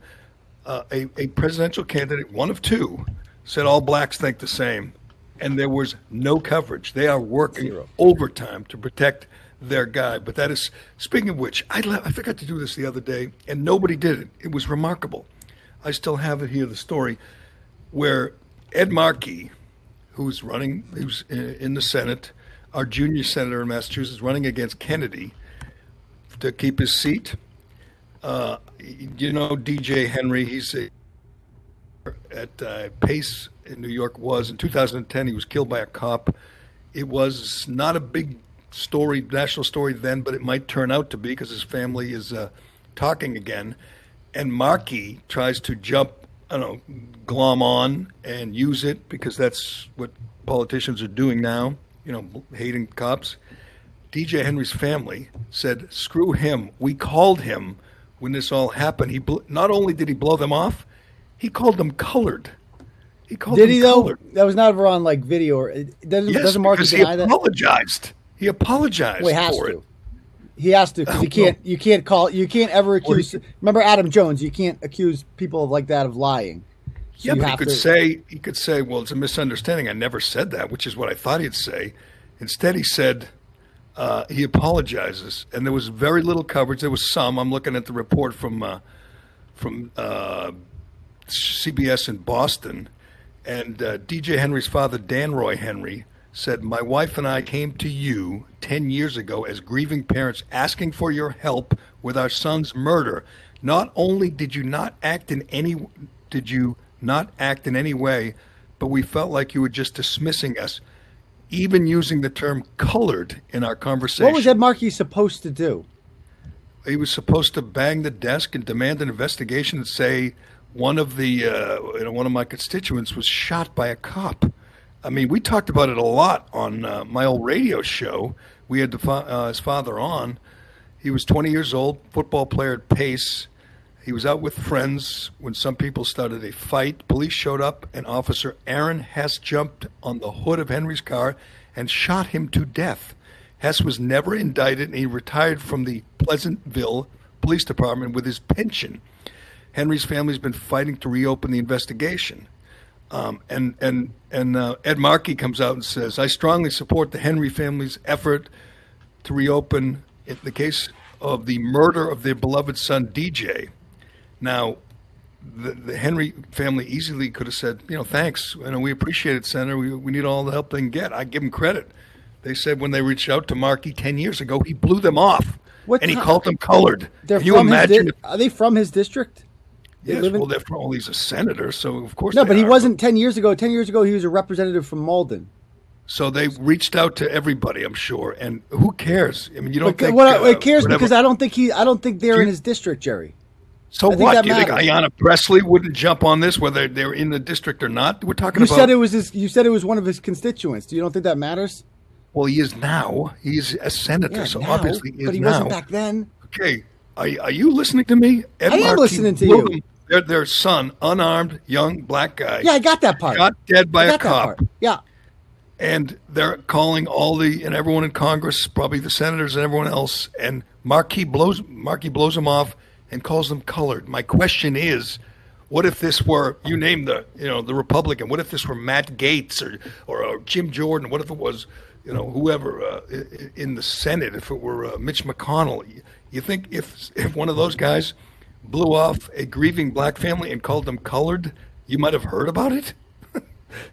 a presidential candidate, one of 2, said all blacks think the same. And there was no coverage. They are working overtime to protect their guy. But that is, speaking of which, I forgot to do this the other day, and nobody did it. It was remarkable. I still have it here, the story, where Ed Markey, who's running, who's in the Senate, our junior senator in Massachusetts, running against Kennedy to keep his seat. You know, DJ Henry, he's at Pace in New York, was in 2010. He was killed by a cop. It was not a big story, national story then, but it might turn out to be because his family is talking again. And Markey tries to jump, I don't know, glom on and use it because that's what politicians are doing now, you know, hating cops. DJ Henry's family said, screw him. We called him when this all happened. Not only did he blow them off, he called them colored. He called them colored. Though? That was not ever on like video. Or, doesn't Markey deny that? He apologized. He apologized for it. He has to, because you can't ever accuse. Remember Adam Jones, you can't accuse people like that of lying. So yeah, but he could say, well, it's a misunderstanding. I never said that, which is what I thought he'd say. Instead, he said he apologizes, and there was very little coverage. There was some. I'm looking at the report from CBS in Boston, and DJ Henry's father, Dan Roy Henry, said, my wife and I came to you 10 years ago as grieving parents asking for your help with our son's murder. Not only did you not act in any way, but we felt like you were just dismissing us, even using the term colored in our conversation. What was Ed Markey supposed to do? He was supposed to bang the desk and demand an investigation and say one of the one of my constituents was shot by a cop. I mean, we talked about it a lot on my old radio show. We had his father on. He was 20 years old, football player at Pace. He was out with friends when some people started a fight. Police showed up, and Officer Aaron Hess jumped on the hood of Henry's car and shot him to death. Hess was never indicted, and he retired from the Pleasantville Police Department with his pension. Henry's family's been fighting to reopen the investigation. And Ed Markey comes out and says, I strongly support the Henry family's effort to reopen the case of the murder of their beloved son, DJ. Now, the Henry family easily could have said, you know, thanks. You know, we appreciate it, Senator. We need all the help they can get. I give them credit. They said when they reached out to Markey 10 years ago, he blew them off. And he called them colored. Can you imagine? Are they from his district? Yes, well, he's a senator, so of course. No, but he wasn't 10 years ago. 10 years ago, he was a representative from Malden. So they reached out to everybody, I'm sure. And who cares? I mean, you don't think. Well, it cares because I don't think they're in his district, Jerry. So what? Do you think Ayanna Pressley wouldn't jump on this, whether they're in the district or not? We're talking about. You said it was one of his constituents. Do you don't think that matters? Well, he is now. He's a senator, so obviously he is now. But he wasn't back then. Okay. Are you listening to me? Ed Markey, I am listening to you. Their son, unarmed, young, black guy. Yeah, I got that part. Got dead by a cop. Yeah. And they're calling and everyone in Congress, probably the senators and everyone else, and Markey blows them off and calls them colored. My question is, What if this were, you name the, you know, the Republican? What if this were Matt Gaetz or Jim Jordan? What if it was, you know, whoever in the Senate? If it were Mitch McConnell, you think if one of those guys blew off a grieving black family and called them colored, you might have heard about it?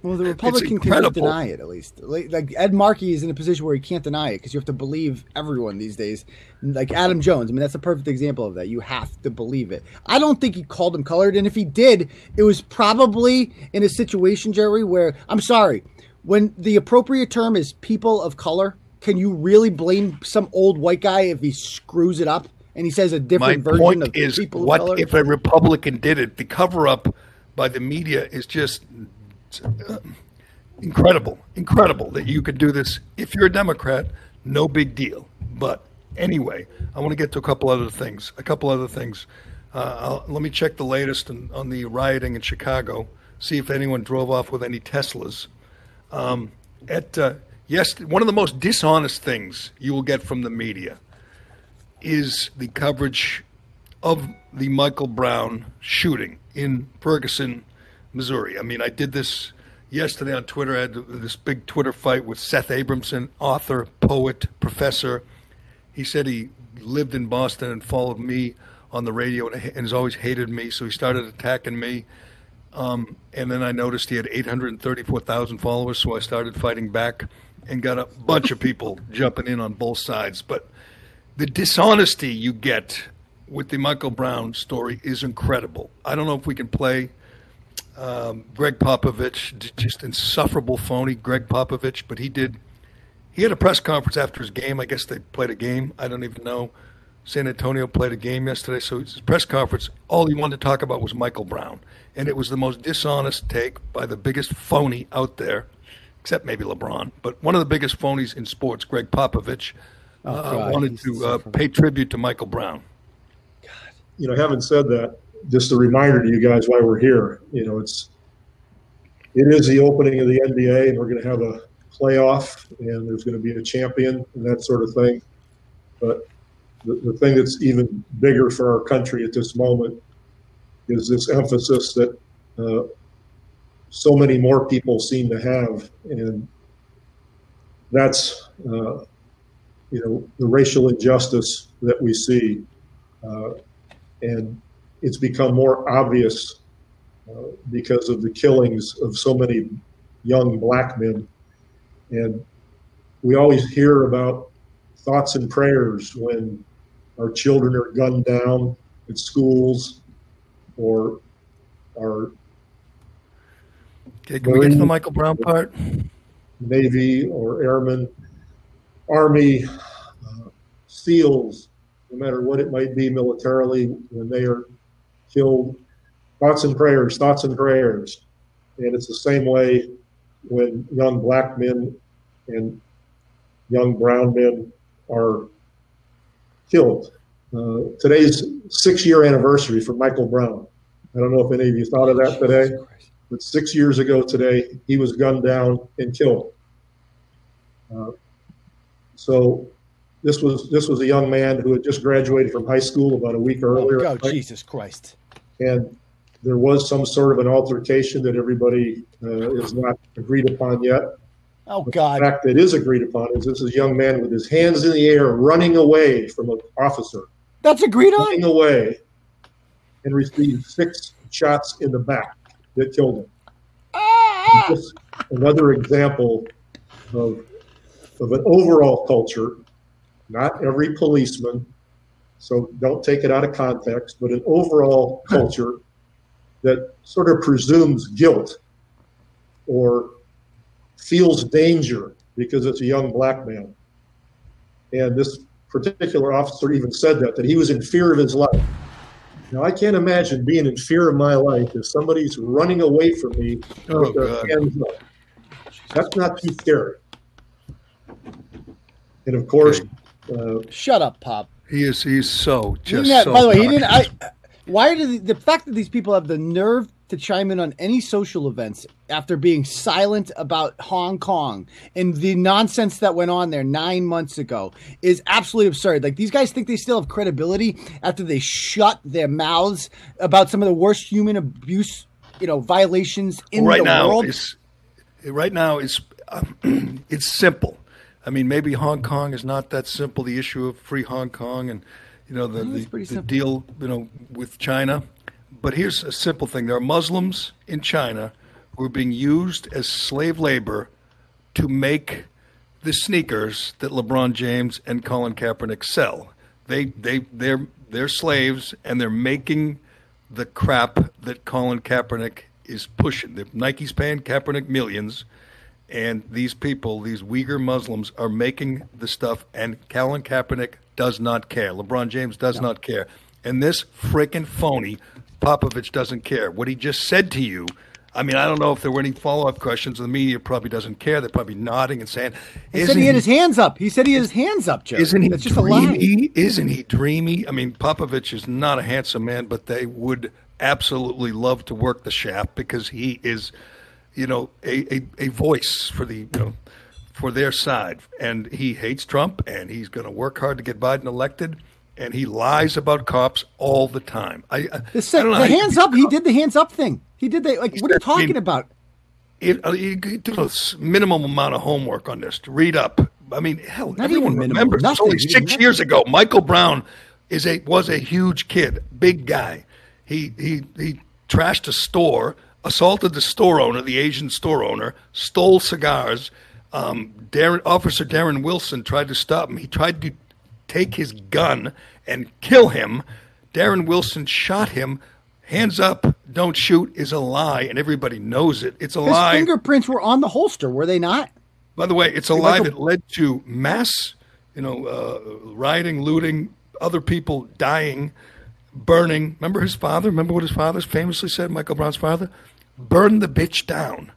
Well, the Republican can't deny it, at least. Like Ed Markey is in a position where he can't deny it because you have to believe everyone these days. Like Adam Jones, I mean, that's a perfect example of that. You have to believe it. I don't think he called him colored, and if he did, it was probably in a situation, Jerry, where, I'm sorry, when the appropriate term is people of color, can you really blame some old white guy if he screws it up and he says a different version of people of color? My point is, what if a Republican did it? The cover-up by the media is just... incredible that you could do this. If you're a Democrat, no big deal. But anyway, I want to get to a couple other things. Let me check the latest on the rioting in Chicago, see if anyone drove off with any Teslas. Yes, one of the most dishonest things you will get from the media is the coverage of the Michael Brown shooting in Ferguson, Missouri. I mean, I did this yesterday on Twitter. I had this big Twitter fight with Seth Abramson, author, poet, professor. He said he lived in Boston and followed me on the radio and has always hated me, so he started attacking me. And then I noticed he had 834,000 followers, so I started fighting back and got a bunch of people jumping in on both sides. But the dishonesty you get with the Michael Brown story is incredible. I don't know if we can play... Gregg Popovich, just insufferable phony Gregg Popovich, but he had a press conference after his game. I guess they played a game. I don't even know. San Antonio played a game yesterday. So his press conference, all he wanted to talk about was Michael Brown. And it was the most dishonest take by the biggest phony out there, except maybe LeBron, but one of the biggest phonies in sports, Gregg Popovich, wanted to pay tribute to Michael Brown. God. You know, having said that, just a reminder to you guys why we're here. You know, it is the opening of the NBA, and we're going to have a playoff, and there's going to be a champion and that sort of thing. But the thing that's even bigger for our country at this moment is this emphasis that so many more people seem to have, and that's the racial injustice that we see, and it's become more obvious because of the killings of so many young black men. And we always hear about thoughts and prayers when our children are gunned down at schools or are... Okay, can we get to the Michael Brown part? Navy or Airmen, Army, SEALs, no matter what it might be militarily, when they are... killed. Thoughts and prayers. And it's the same way when young black men and young brown men are killed. Today's 6-year anniversary for Michael Brown. I don't know if any of you thought of that today, but 6 years ago today, he was gunned down and killed. So this was a young man who had just graduated from high school about a week earlier. Oh, Jesus Christ. And there was some sort of an altercation that everybody is not agreed upon yet. Oh, God. The fact that is agreed upon is this is a young man with his hands in the air running away from an officer. That's agreed on? Running away and received 6 shots in the back that killed him. Ah! Just another example of an overall culture. Not every policeman, so don't take it out of context, but an overall culture that sort of presumes guilt or feels danger because it's a young black man. And this particular officer even said that he was in fear of his life. Now, I can't imagine being in fear of my life if somebody's running away from me with their hands up. That's not too scary. And, of course... shut up, Pop. He's so just. So by the way, he didn't. Why did the fact that these people have the nerve to chime in on any social events after being silent about Hong Kong and the nonsense that went on there 9 months ago is absolutely absurd. Like, these guys think they still have credibility after they shut their mouths about some of the worst human abuse, you know, violations in the world. It's simple. I mean, maybe Hong Kong is not that simple. The issue of free Hong Kong and, you know, the deal, you know, with China. But here's a simple thing. There are Muslims in China who are being used as slave labor to make the sneakers that LeBron James and Colin Kaepernick sell. They're slaves, and they're making the crap that Colin Kaepernick is pushing. Nike's paying Kaepernick millions, and these people, these Uyghur Muslims, are making the stuff, and Colin Kaepernick does not care. LeBron James does not care. And this freaking phony Popovich doesn't care. What he just said to you, I mean, I don't know if there were any follow-up questions. The media probably doesn't care. They're probably nodding and saying, He said he had his hands up, Joe. That's just dreamy? A lie. Isn't he dreamy? I mean, Popovich is not a handsome man, but they would absolutely love to work the shaft because he is, you know, a voice for the, you know, for their side. And he hates Trump, and he's going to work hard to get Biden elected. And he lies about cops all the time. He did the hands up thing. He did that. Like, what are you talking about? You did a minimum amount of homework on this to read up. I mean, hell, not everyone remembers. It's only 6 years ago. Michael Brown was a huge kid, big guy. He trashed a store, assaulted the store owner, the Asian store owner, stole cigars. Officer Darren Wilson tried to stop him. He tried to take his gun and kill him. Darren Wilson shot him. Hands up, don't shoot is a lie, and everybody knows it. It's a lie. His fingerprints were on the holster, were they not? By the way, it's a lie that led to mass, you know, rioting, looting, other people dying, burning. Remember his father? Remember what his father famously said, Michael Brown's father? Burn the bitch down.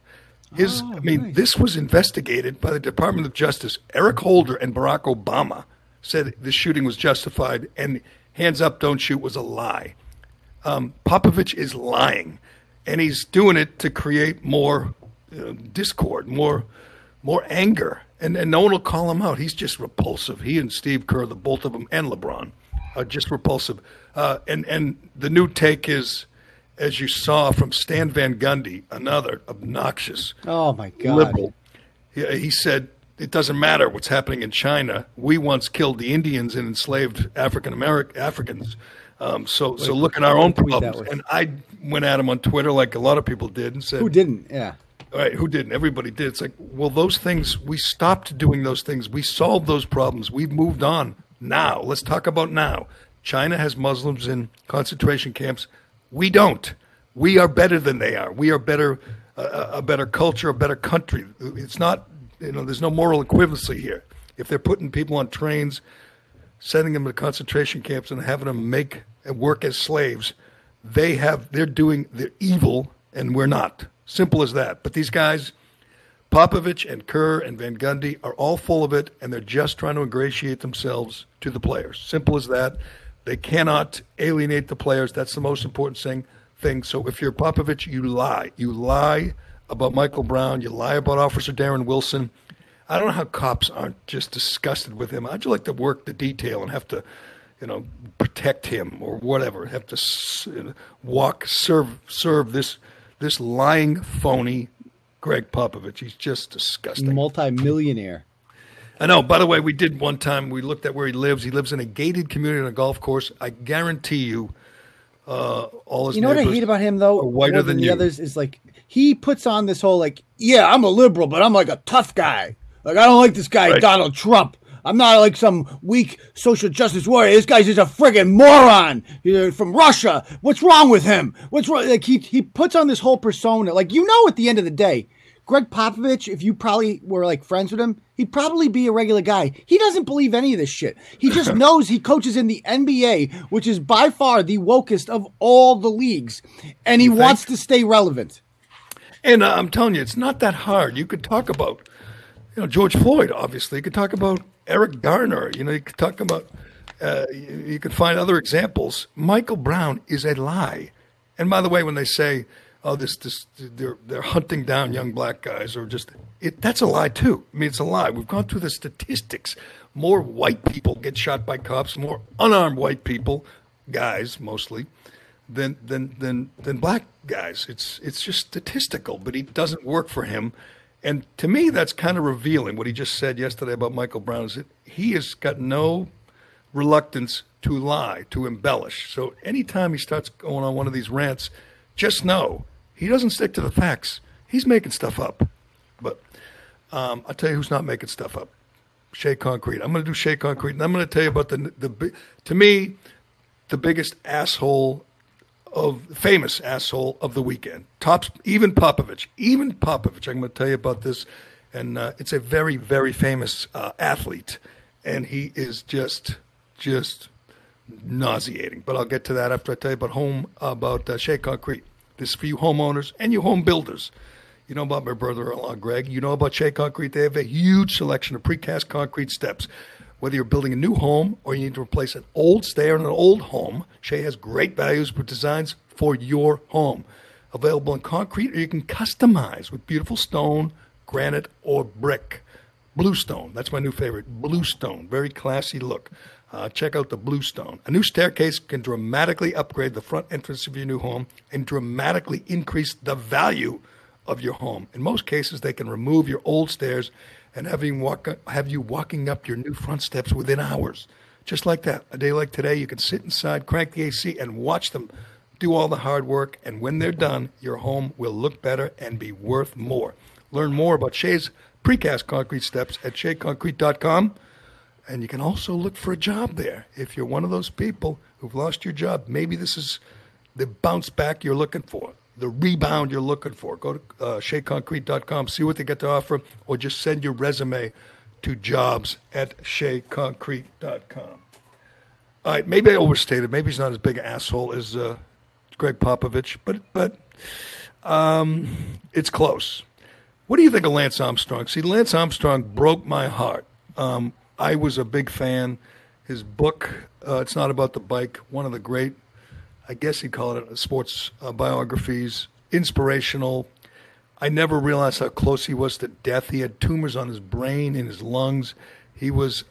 This was investigated by the Department of Justice. Eric Holder and Barack Obama said the shooting was justified, and hands up, don't shoot was a lie. Popovich is lying, and he's doing it to create more discord, more anger, and no one will call him out. He's just repulsive. He and Steve Kerr, the both of them, and LeBron are just repulsive. And the new take is, as you saw from Stan Van Gundy, another obnoxious liberal. He said, it doesn't matter what's happening in China. We once killed the Indians and enslaved Africans. So look at our own problems. And I went at him on Twitter like a lot of people did and said, who didn't? Yeah. All right. Who didn't? Everybody did. It's like, well, those things, we stopped doing those things. We solved those problems. We've moved on now. Let's talk about now. China has Muslims in concentration camps. We don't. We are better than they are. We are better, a better culture, a better country. It's not, you know, there's no moral equivalency here. If they're putting people on trains, sending them to concentration camps and having them make and work as slaves, they're evil, and we're not. Simple as that. But these guys, Popovich and Kerr and Van Gundy, are all full of it, and they're just trying to ingratiate themselves to the players. Simple as that. They cannot alienate the players. That's the most important thing. So if you're Popovich, you lie. You lie about Michael Brown. You lie about Officer Darren Wilson. I don't know how cops aren't just disgusted with him. I'd like to work the detail and have to, you know, protect him or whatever. Have to serve this lying phony Gregg Popovich. He's just disgusting. Multi-millionaire. I know. By the way, we did one time. We looked at where he lives. He lives in a gated community on a golf course. I guarantee you, all his. You know what I hate about him though? Whiter than the others is like he puts on this whole like, yeah, I'm a liberal, but I'm like a tough guy. Like I don't like this guy, right. Donald Trump. I'm not like some weak social justice warrior. This guy's just a friggin' moron from Russia. What's wrong with him? What's wrong? Like he puts on this whole persona. Like, you know, at the end of the day, Gregg Popovich, if you probably were like friends with him, he'd probably be a regular guy. He doesn't believe any of this shit. He just knows he coaches in the NBA, which is by far the wokest of all the leagues, and he wants to stay relevant. And I'm telling you, it's not that hard. You could talk about, you know, George Floyd, obviously. You could talk about Eric Garner. You know, you could talk about, you could find other examples. Michael Brown is a lie. And by the way, when they say, they're hunting down young black guys, or just that's a lie too. I mean, it's a lie. We've gone through the statistics. More white people get shot by cops, more unarmed white people, guys mostly, than black guys. It's just statistical, but it doesn't work for him. And to me, that's kind of revealing. What he just said yesterday about Michael Brown is that he has got no reluctance to lie, to embellish. So anytime he starts going on one of these rants, just know he doesn't stick to the facts. He's making stuff up. But I'll tell you who's not making stuff up. Shea Concrete. I'm going to do Shea Concrete, and I'm going to tell you about the to me, the biggest asshole famous asshole of the weekend. Tops, even Popovich. I'm going to tell you about this, and it's a very, very famous athlete, and he is just nauseating. But I'll get to that after I tell you about Shea Concrete. This is for you homeowners and you home builders. You know about my brother-in-law, Greg. You know about Shea Concrete. They have a huge selection of precast concrete steps. Whether you're building a new home or you need to replace an old stair in an old home, Shea has great values with designs for your home. Available in concrete, or you can customize with beautiful stone, granite, or brick. Bluestone, that's my new favorite. Bluestone, very classy look. Check out the Bluestone. A new staircase can dramatically upgrade the front entrance of your new home and dramatically increase the value of your home. In most cases, they can remove your old stairs and have you walking up your new front steps within hours. Just like that. A day like today, you can sit inside, crank the AC, and watch them do all the hard work. And when they're done, your home will look better and be worth more. Learn more about Shea's precast concrete steps at SheaConcrete.com. And you can also look for a job there. If you're one of those people who've lost your job, maybe this is the bounce back you're looking for, the rebound you're looking for. Go to SheaConcrete.com, see what they get to offer, or just send your resume to jobs@SheaConcrete.com. All right, maybe I overstated. Maybe he's not as big an asshole as Gregg Popovich, but it's close. What do you think of Lance Armstrong? See, Lance Armstrong broke my heart. I was a big fan. His book, It's Not About the Bike, one of the great, I guess he'd call it sports biographies, inspirational. I never realized how close he was to death. He had tumors on his brain, in his lungs. He was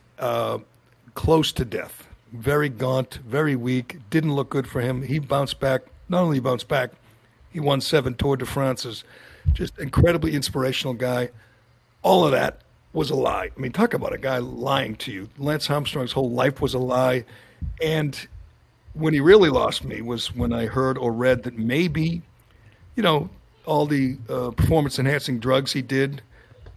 close to death, very gaunt, very weak, didn't look good for him. He bounced back. Not only bounced back, he won 7 Tour de France's. Just incredibly inspirational guy. All of that was a lie. I mean, talk about a guy lying to you. Lance Armstrong's whole life was a lie. And when he really lost me was when I heard or read that maybe, you know, all the performance-enhancing drugs he did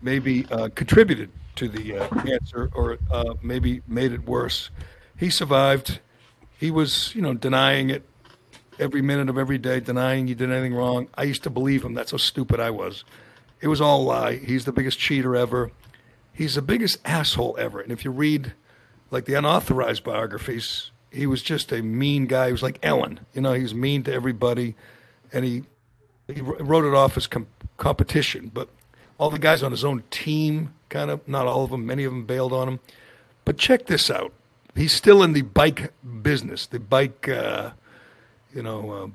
maybe contributed to the cancer or maybe made it worse. He survived. He was, you know, denying it every minute of every day, denying he did anything wrong. I used to believe him. That's how stupid I was. It was all a lie. He's the biggest cheater ever. He's the biggest asshole ever. And if you read, like, the unauthorized biographies, he was just a mean guy. He was like Ellen. You know, he was mean to everybody, and he wrote it off as competition. But all the guys on his own team, kind of, not all of them, many of them bailed on him. But check this out. He's still in the bike business, the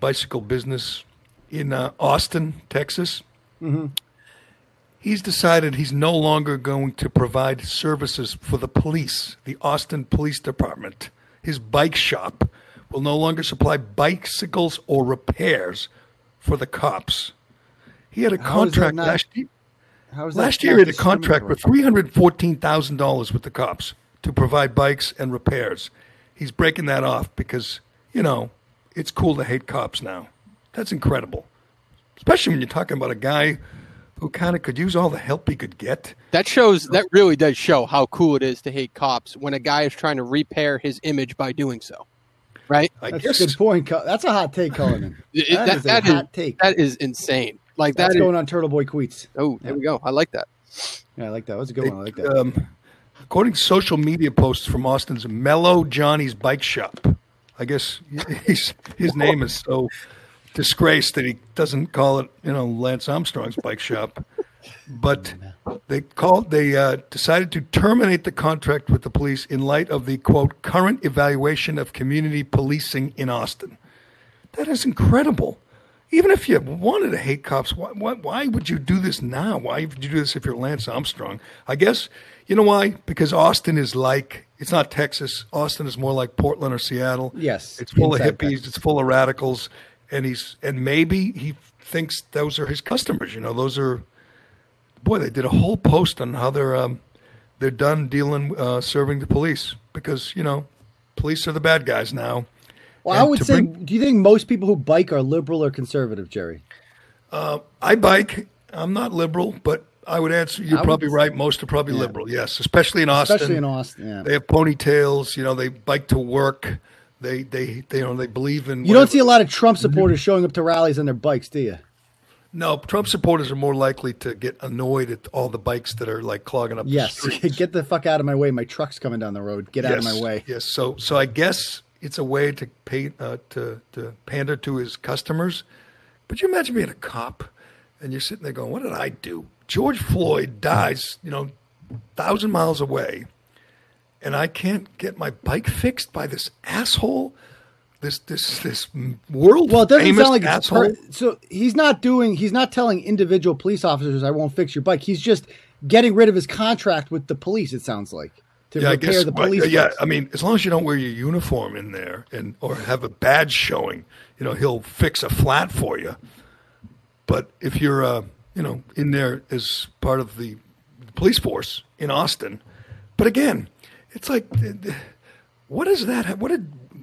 bicycle business in Austin, Texas. Mm-hmm. He's decided he's no longer going to provide services for the police, the Austin Police Department. His bike shop will no longer supply bicycles or repairs for the cops. He had a contract last year with $314,000 with the cops to provide bikes and repairs. He's breaking that off because, you know, it's cool to hate cops now. That's incredible, especially when you're talking about a guy who kind of could use all the help he could get. That really does show how cool it is to hate cops when a guy is trying to repair his image by doing so, right? That's a good point. That's a hot take, Cullinan. That is a hot take. That is insane. Like that's going on Turtle Boy Queets. Oh, there we go. I like that. Yeah, I like that. That was a good one. I like that. According to social media posts from Austin's Mellow Johnny's Bike Shop, I guess his name is so disgrace that he doesn't call it, you know, Lance Armstrong's bike shop, but they decided to terminate the contract with the police in light of the quote current evaluation of community policing in Austin. That is incredible. even if you wanted to hate cops, why would you do this now? Why would you do this if you're Lance Armstrong? I guess, you know why? Because Austin is like, it's not Texas. Austin is more like Portland or Seattle. Yes. It's full of hippies. Texas. It's full of radicals. And maybe he thinks those are his customers. You know, those are, boy, they did a whole post on how they're done dealing, serving the police because, you know, police are the bad guys now. Well, I would say, do you think most people who bike are liberal or conservative, Jerry? I bike. I'm not liberal, but I would answer. You're probably right. Most are probably liberal. Yes, especially in Austin. Yeah. They have ponytails. You know, they bike to work. They you know, they believe in. You don't see a lot of Trump supporters showing up to rallies on their bikes, do you? No, Trump supporters are more likely to get annoyed at all the bikes that are like clogging up. Yes, the streets. Get the fuck out of my way. My truck's coming down the road. Get out of my way. Yes. So I guess it's a way to pay to pander to his customers. But you imagine being a cop and you're sitting there going, what did I do? George Floyd dies, you know, 1,000 miles away, and I can't get my bike fixed by this asshole, this world well, it doesn't famous sound like asshole. So he's not telling individual police officers, I won't fix your bike. He's just getting rid of his contract with the police, it sounds like. Yeah, I guess. The police I mean, as long as you don't wear your uniform in there and or have a badge showing, you know, he'll fix a flat for you. But if you're, you know, in there as part of the police force in Austin, but again, it's like, what is that?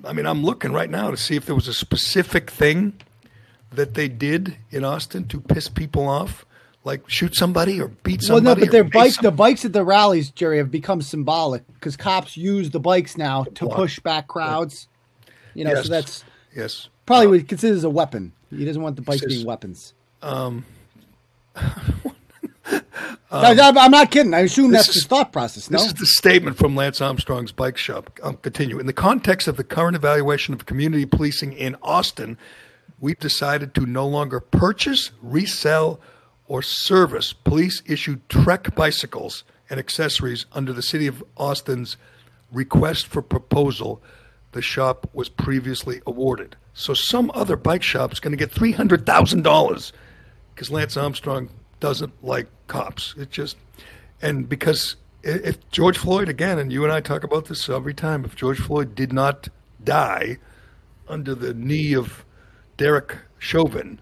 I mean, I'm looking right now to see if there was a specific thing that they did in Austin to piss people off. Like shoot somebody or beat somebody. Well, no, but their bikes, the bikes at the rallies, Jerry, have become symbolic because cops use the bikes now to push back crowds. You know, so that's probably what he considers a weapon. He doesn't want the bikes being weapons. I'm not kidding. I assume that's his thought process. No? This is the statement from Lance Armstrong's bike shop. I'll continue. In the context of the current evaluation of community policing in Austin, we've decided to no longer purchase, resell, or service police-issued Trek bicycles and accessories under the City of Austin's request for proposal the shop was previously awarded. So some other bike shop's going to get $300,000 because Lance Armstrong doesn't like cops. It just – and because if George Floyd, again, and you and I talk about this every time, if George Floyd did not die under the knee of Derek Chauvin,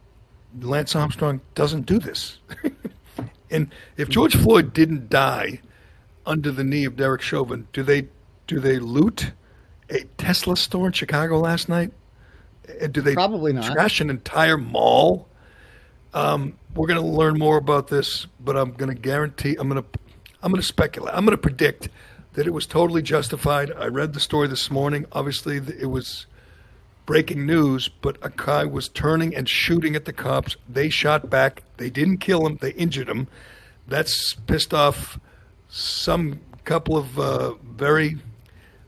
Lance Armstrong doesn't do this. And if George Floyd didn't die under the knee of Derek Chauvin, do they loot a Tesla store in Chicago last night? Do they probably not trash an entire mall? We're going to learn more about this, but I'm going to guarantee I'm going to speculate. I'm going to predict that it was totally justified. I read the story this morning. Obviously, it was breaking news, but a guy was turning and shooting at the cops. They shot back. They didn't kill him. They injured him. That's pissed off some couple of very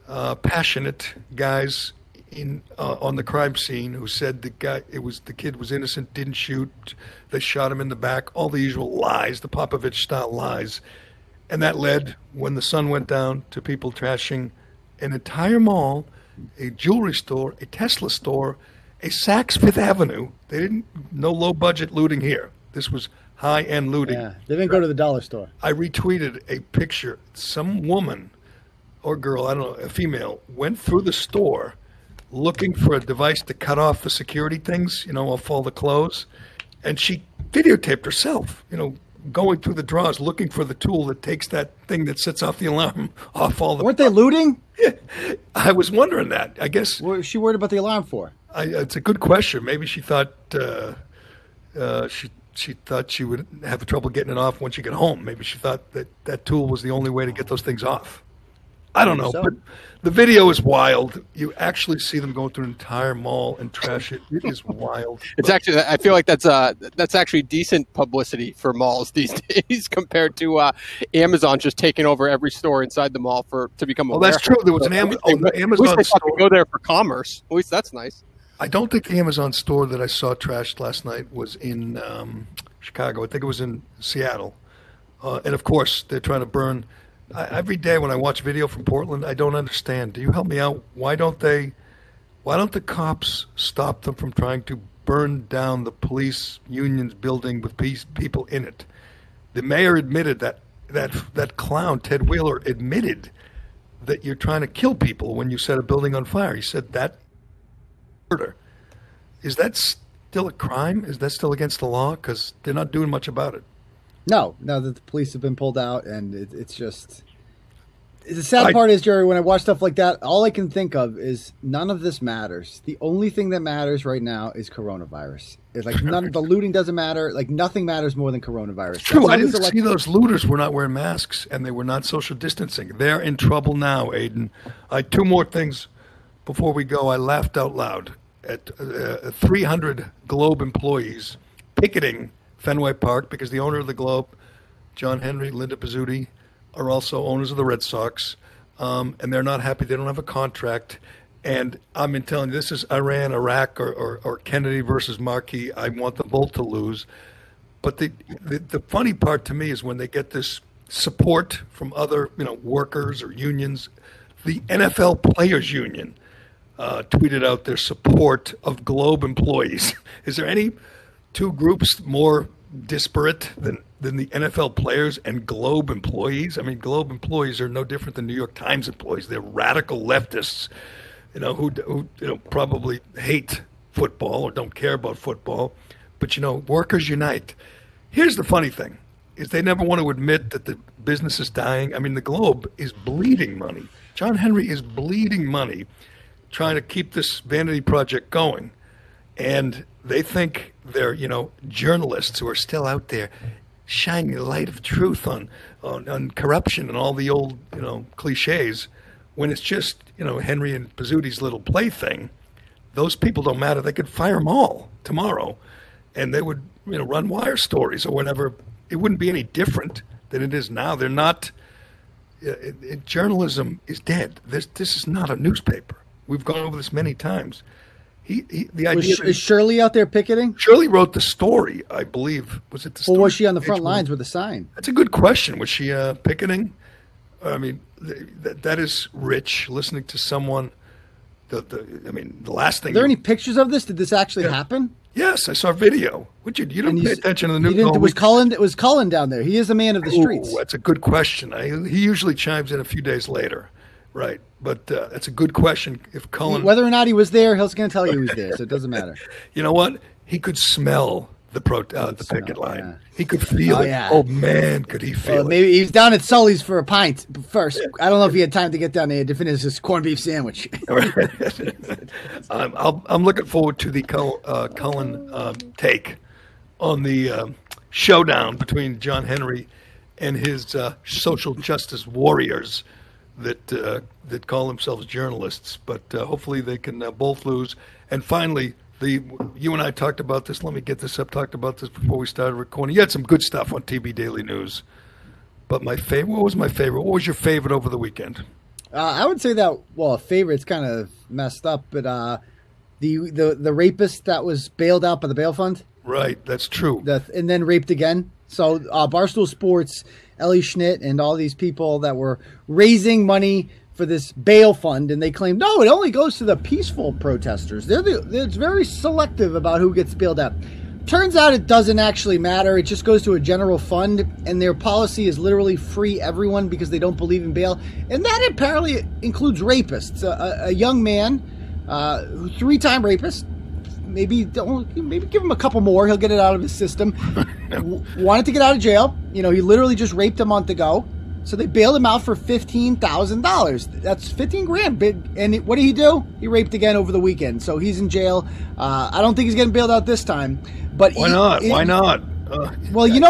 passionate guys in on the crime scene who said the kid was innocent, didn't shoot. They shot him in the back. All the usual lies, the Popovich style lies, and that led when the sun went down to people trashing an entire mall. A jewelry store, a Tesla store, a Saks Fifth Avenue. They didn't no low budget looting here. This was high end looting. Yeah, they didn't go to the dollar store. I retweeted a picture. Some woman or girl, I don't know, a female, went through the store looking for a device to cut off the security things, you know, off all the clothes, and she videotaped herself, you know, going through the drawers looking for the tool that takes that thing that sets off the alarm off all the. Weren't they looting? Yeah, I was wondering that. I guess. What was she worried about the alarm for? It's a good question. Maybe she thought she would have trouble getting it off once she got home. Maybe she thought that tool was the only way to get those things off. I don't know, but the video is wild. You actually see them going through an entire mall and trash it. It is wild. It's actually, I feel like that's actually decent publicity for malls these days compared to Amazon just taking over every store inside the mall to become a warehouse. That's true. There was an Amazon store. At least they fucking go there for commerce. At least that's nice. I don't think the Amazon store that I saw trashed last night was in Chicago. I think it was in Seattle. And, of course, they're trying to burn – every day when I watch video from Portland, I don't understand. Do you help me out? Why don't the cops stop them from trying to burned down the police union's building with people in it. The mayor admitted that clown, Ted Wheeler, admitted that you're trying to kill people when you set a building on fire. He said that murder. Is that still a crime? Is that still against the law? Because they're not doing much about it. No, that the police have been pulled out, and it's just... The sad part is, Gerry, when I watch stuff like that, all I can think of is none of this matters. The only thing that matters right now is coronavirus. It's like none of the looting doesn't matter. Like nothing matters more than coronavirus. True. I didn't see those looters were not wearing masks and they were not social distancing. They're in trouble now, Aiden. Two more things before we go. I laughed out loud at 300 Globe employees picketing Fenway Park because the owner of the Globe, John Henry, Linda Pizzuti, are also owners of the Red Sox, and they're not happy. They don't have a contract. And I've been telling you, this is Iran, Iraq, or Kennedy versus Markey. I want them both to lose. But the funny part to me is when they get this support from other workers or unions. The NFL Players Union tweeted out their support of Globe employees. Is there any two groups more disparate than the NFL players and Globe employees? I mean, Globe employees are no different than New York Times employees. They're radical leftists, who probably hate football or don't care about football. But, workers unite. Here's the funny thing, is they never want to admit that the business is dying. I mean, the Globe is bleeding money. John Henry is bleeding money trying to keep this vanity project going. And they think they're, journalists who are still out there shining the light of truth on corruption and all the old, cliches, when it's just, Henry and Pizzuti's little plaything. Those people don't matter. They could fire them all tomorrow, and they would, run wire stories or whatever. It wouldn't be any different than it is now. They're not. Journalism is dead. This is not a newspaper. We've gone over this many times. Is Shirley out there picketing? Shirley wrote the story, I believe. Was it the story? Or was she on the front lines with a sign? That's a good question. Was she picketing? I mean, that is rich, listening to someone. The last thing. Are there any pictures of this? Did this actually happen? Yes, I saw a video. You don't pay attention to the news. It was Colin down there. He is a man of the streets. That's a good question. He usually chimes in a few days later. Right, but that's a good question. If Colin, whether or not he was there, he's going to tell you he was there, so it doesn't matter. You know what? He could smell the picket line. Yeah. He could feel it. Yeah. Oh man, could he feel it? Maybe he's down at Sully's for a pint first. Yeah. I don't know if he had time to get down there to finish his corned beef sandwich. I'm looking forward to the Colin take on the showdown between John Henry and his social justice warriors that call themselves journalists, but hopefully they can both lose. And finally, you and I talked about this. Let me get this up. Talked about this before we started recording. You had some good stuff on TB Daily News, but what was my favorite? What was your favorite over the weekend? I would say that, a favorite's kind of messed up, but the rapist that was bailed out by the bail fund. Right, that's true. And then raped again. So Barstool Sports, Ellie Schnitt, and all these people that were raising money for this bail fund, and they claimed, no, it only goes to the peaceful protesters. It's very selective about who gets bailed out. Turns out it doesn't actually matter. It just goes to a general fund, and their policy is literally free everyone because they don't believe in bail. And that apparently includes rapists. A young man, three-time rapist, maybe give him a couple more. He'll get it out of his system. Wanted to get out of jail. He literally just raped a month ago. So they bailed him out for $15,000. That's 15 grand. And what did he do? He raped again over the weekend. So he's in jail. I don't think he's getting bailed out this time. But Why not?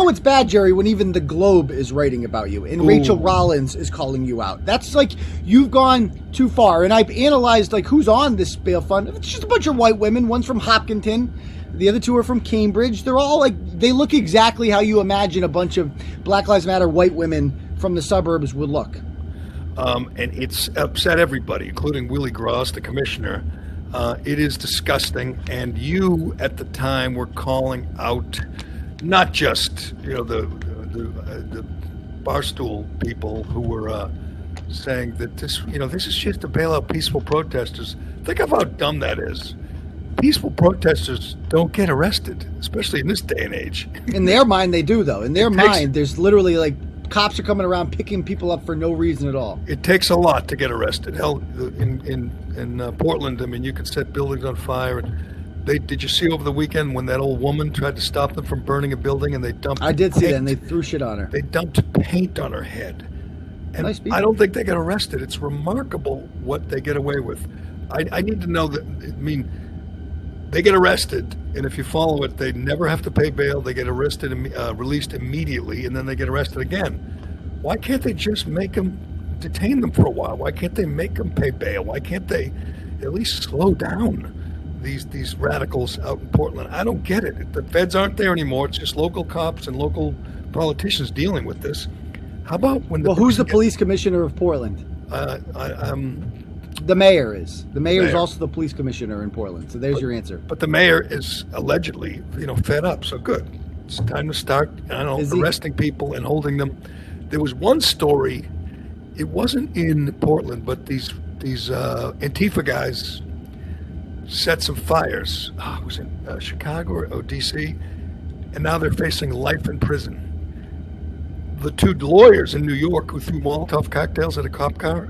It's bad, Gerry, when even the Globe is writing about you and Rachel Rollins is calling you out. That's like you've gone too far. And I've analyzed who's on this bail fund. It's just a bunch of white women. One's from Hopkinton. The other two are from Cambridge. They're all they look exactly how you imagine a bunch of Black Lives Matter white women from the suburbs would look. And it's upset everybody, including Willie Gross, the commissioner. It is disgusting. And you at the time were calling out not just the Barstool people who were saying that this is just to bail out peaceful protesters. Think of how dumb that is. peaceful protesters don't get arrested, especially in this day and age. In their mind, they do, though. In their mind, there's literally like cops are coming around picking people up for no reason at all. It takes a lot to get arrested. Hell, in Portland, I mean, you could set buildings on fire. And did you see over the weekend when that old woman tried to stop them from burning a building and they dumped? I did see that, and they threw shit on her. They dumped paint on her head. And nice people. I don't think they get arrested. It's remarkable what they get away with. I need to know that. I mean, they get arrested, and if you follow it, they never have to pay bail. They get arrested and released immediately, and then they get arrested again. Why can't they just make them detain them for a while? Why can't they make them pay bail? Why can't they at least slow down these radicals out in Portland? I don't get it. The feds aren't there anymore. It's just local cops and local politicians dealing with this. How about when the who's the police commissioner of Portland? The mayor is. The mayor is also the police commissioner in Portland. So there's your answer. But the mayor is allegedly, fed up. So good. It's time to start arresting people and holding them. There was one story. It wasn't in Portland, but these Antifa guys set some fires. Oh, it was in Chicago or D.C. And now they're facing life in prison. The two lawyers in New York who threw Molotov cocktails at a cop car,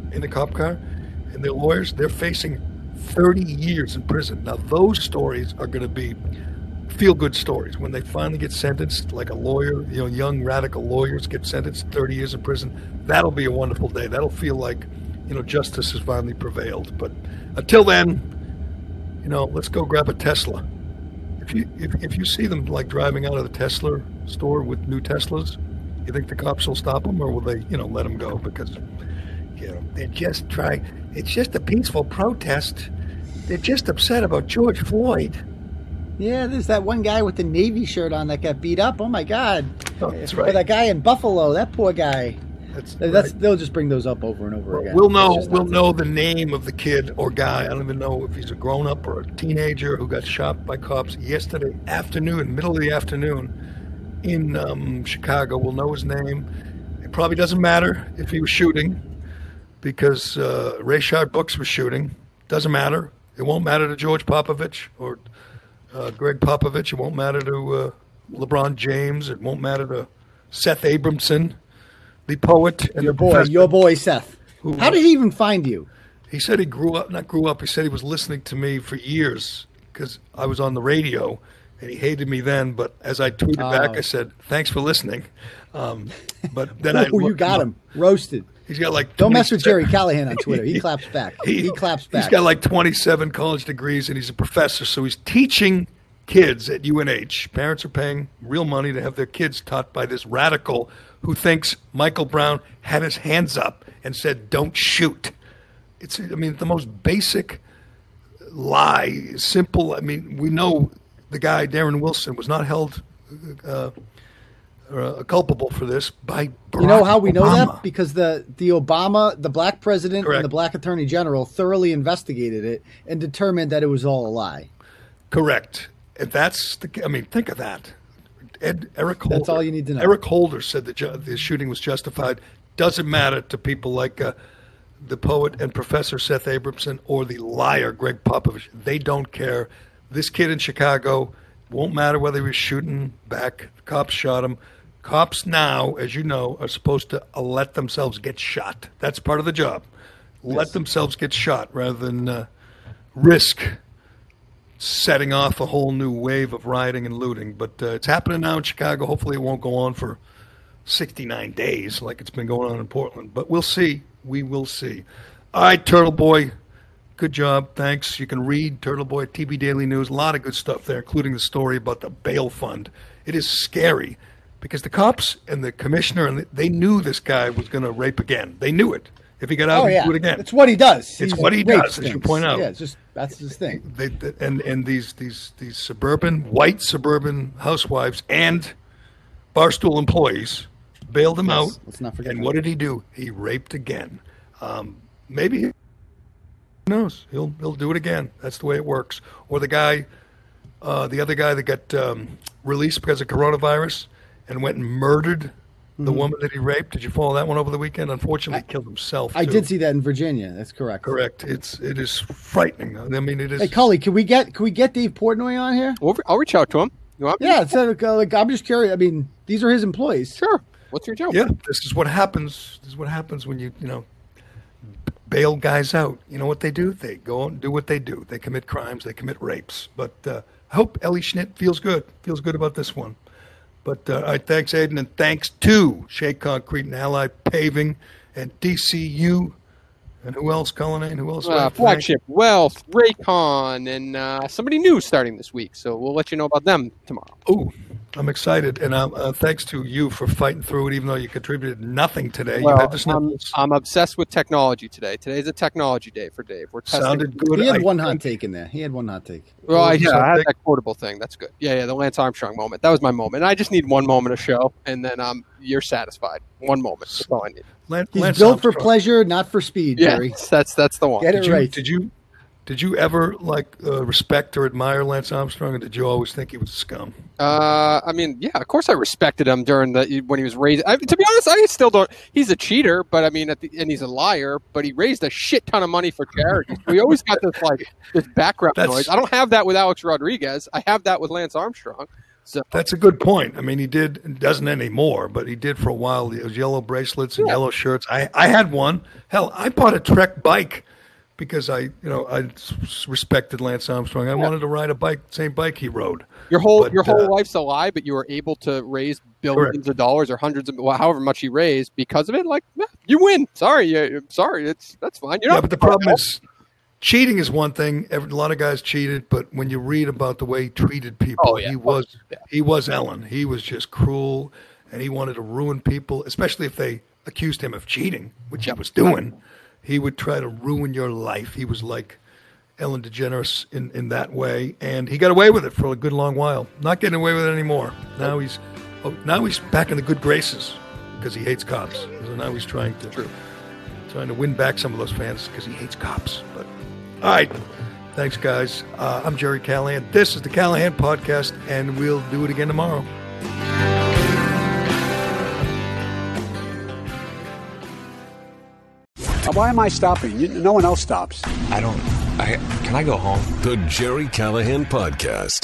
and their lawyers, they're facing 30 years in prison. Now, those stories are going to be feel-good stories. When they finally get sentenced, like a lawyer, young radical lawyers get sentenced 30 years in prison, that'll be a wonderful day. That'll feel like, justice has finally prevailed. But until then, let's go grab a Tesla. If you see them, like, driving out of the Tesla store with new Teslas, you think the cops will stop them, or will they, let them go? Because... they're just it's just a peaceful protest. They're just upset about George Floyd. Yeah, there's that one guy with the Navy shirt on that got beat up. Oh my God. Oh, that's right. Or that guy in Buffalo, that poor guy. That's right. They'll just bring those up over and over again. We'll know the name of the kid or guy. I don't even know if he's a grown up or a teenager who got shot by cops yesterday afternoon, middle of the afternoon in Chicago. We'll know his name. It probably doesn't matter if he was shooting, because Rayshard Brooks was shooting. Doesn't matter. It won't matter to George Popovich or Gregg Popovich. It won't matter to LeBron James. It won't matter to Seth Abramson, the poet. And your boy, Seth. How did he even find you? He said he grew up. He said he was listening to me for years because I was on the radio, and he hated me then. But as I tweeted back, I said, thanks for listening. But then you got him roasted. He's got like don't mess with Gerry Callahan on Twitter. He claps back. He claps back. He's got like 27 college degrees, and he's a professor, so he's teaching kids at UNH. Parents are paying real money to have their kids taught by this radical who thinks Michael Brown had his hands up and said, "Don't shoot." It's the most basic lie. Simple. We know the guy Darren Wilson was not held culpable for this by Barack how we Obama. Know that? Because the Obama, the black president, correct, and the black attorney general thoroughly investigated it and determined that it was all a lie. Correct. And that's think of that. Eric Holder. That's all you need to know. Eric Holder said that the shooting was justified. Doesn't matter to people like the poet and professor Seth Abramson or the liar Gregg Popovich. They don't care. This kid in Chicago, won't matter whether he was shooting back. Cops shot him. Cops now, as you know, are supposed to let themselves get shot. That's part of the job. Yes. Let themselves get shot rather than risk setting off a whole new wave of rioting and looting. But it's happening now in Chicago. Hopefully it won't go on for 69 days like it's been going on in Portland. But we'll see. We will see. All right, Turtle Boy. Good job. Thanks. You can read Turtle Boy at TV Daily News. A lot of good stuff there, including the story about the bail fund. It is scary because the cops and the commissioner, and they knew this guy was going to rape again. They knew it. If he got out, he'd do it again. It's what he does. It's what he does, as you point out. Yeah, that's his thing. These white suburban housewives and Barstool employees bailed him out. Let's not forget. And what did he do? He raped again. Maybe who knows? He'll do it again. That's the way it works. Or the guy. The other guy that got released because of coronavirus and went and murdered The woman that he raped, did you follow that one over the weekend? Unfortunately, he killed himself, too. I did see that in Virginia. That's correct. Correct. It is frightening. I mean, it is. Hey, Cully, can we get Dave Portnoy on here? I'll reach out to him. You want me? Yeah, I'm just curious. I mean, these are his employees. Sure. What's your joke? Yeah, this is what happens. This is what happens when you bail guys out. You know what they do? They go and do what they do. They commit crimes. They commit rapes. But I hope Ellie Schnitt feels good about this one. But all right, thanks, Aiden, and thanks to Shea Concrete and Allied Paving and DCU. And who else, Colin? And who else? Flagship, Wealth, Raycon, and somebody new starting this week. So we'll let you know about them tomorrow. Oh, I'm excited. And thanks to you for fighting through it, even though you contributed nothing today. Well, I'm obsessed with technology today. Today's a technology day for Dave. We're testing. Sounded good. He had one hot take in there. Well, I had that quotable thing. That's good. Yeah, the Lance Armstrong moment. That was my moment. I just need one moment of show, and then you're satisfied. One moment. That's all I need. He's built for pleasure, not for speed, Jerry. Yes, that's the one. Get it right. Did you ever respect or admire Lance Armstrong, or did you always think he was a scum? I mean, yeah, of course I respected him when he was raised. To be honest, I still don't. He's a cheater, but I mean, and he's a liar. But he raised a shit ton of money for charity. We always got this background noise. I don't have that with Alex Rodriguez. I have that with Lance Armstrong. So. That's a good point. I mean, he doesn't anymore, but he did for a while. Those yellow bracelets and yellow shirts. I had one. Hell, I bought a Trek bike because I respected Lance Armstrong. I wanted to ride a bike, same bike he rode. Your whole life's a lie, but you were able to raise billions of dollars or hundreds of, however much he raised because of it. Like, you win. Sorry, that's fine. You're not. But the problem is. Cheating is one thing. A lot of guys cheated, but when you read about the way he treated people, he was Ellen. He was just cruel, and he wanted to ruin people, especially if they accused him of cheating, which he was doing. He would try to ruin your life. He was like Ellen DeGeneres in that way, and he got away with it for a good long while. Not getting away with it anymore. Now he's back in the good graces because he hates cops. So now he's trying to win back some of those fans because he hates cops, but. All right. Thanks, guys. I'm Gerry Callahan. This is the Callahan Podcast, and we'll do it again tomorrow. Why am I stopping? No one else stops. Can I go home? The Gerry Callahan Podcast.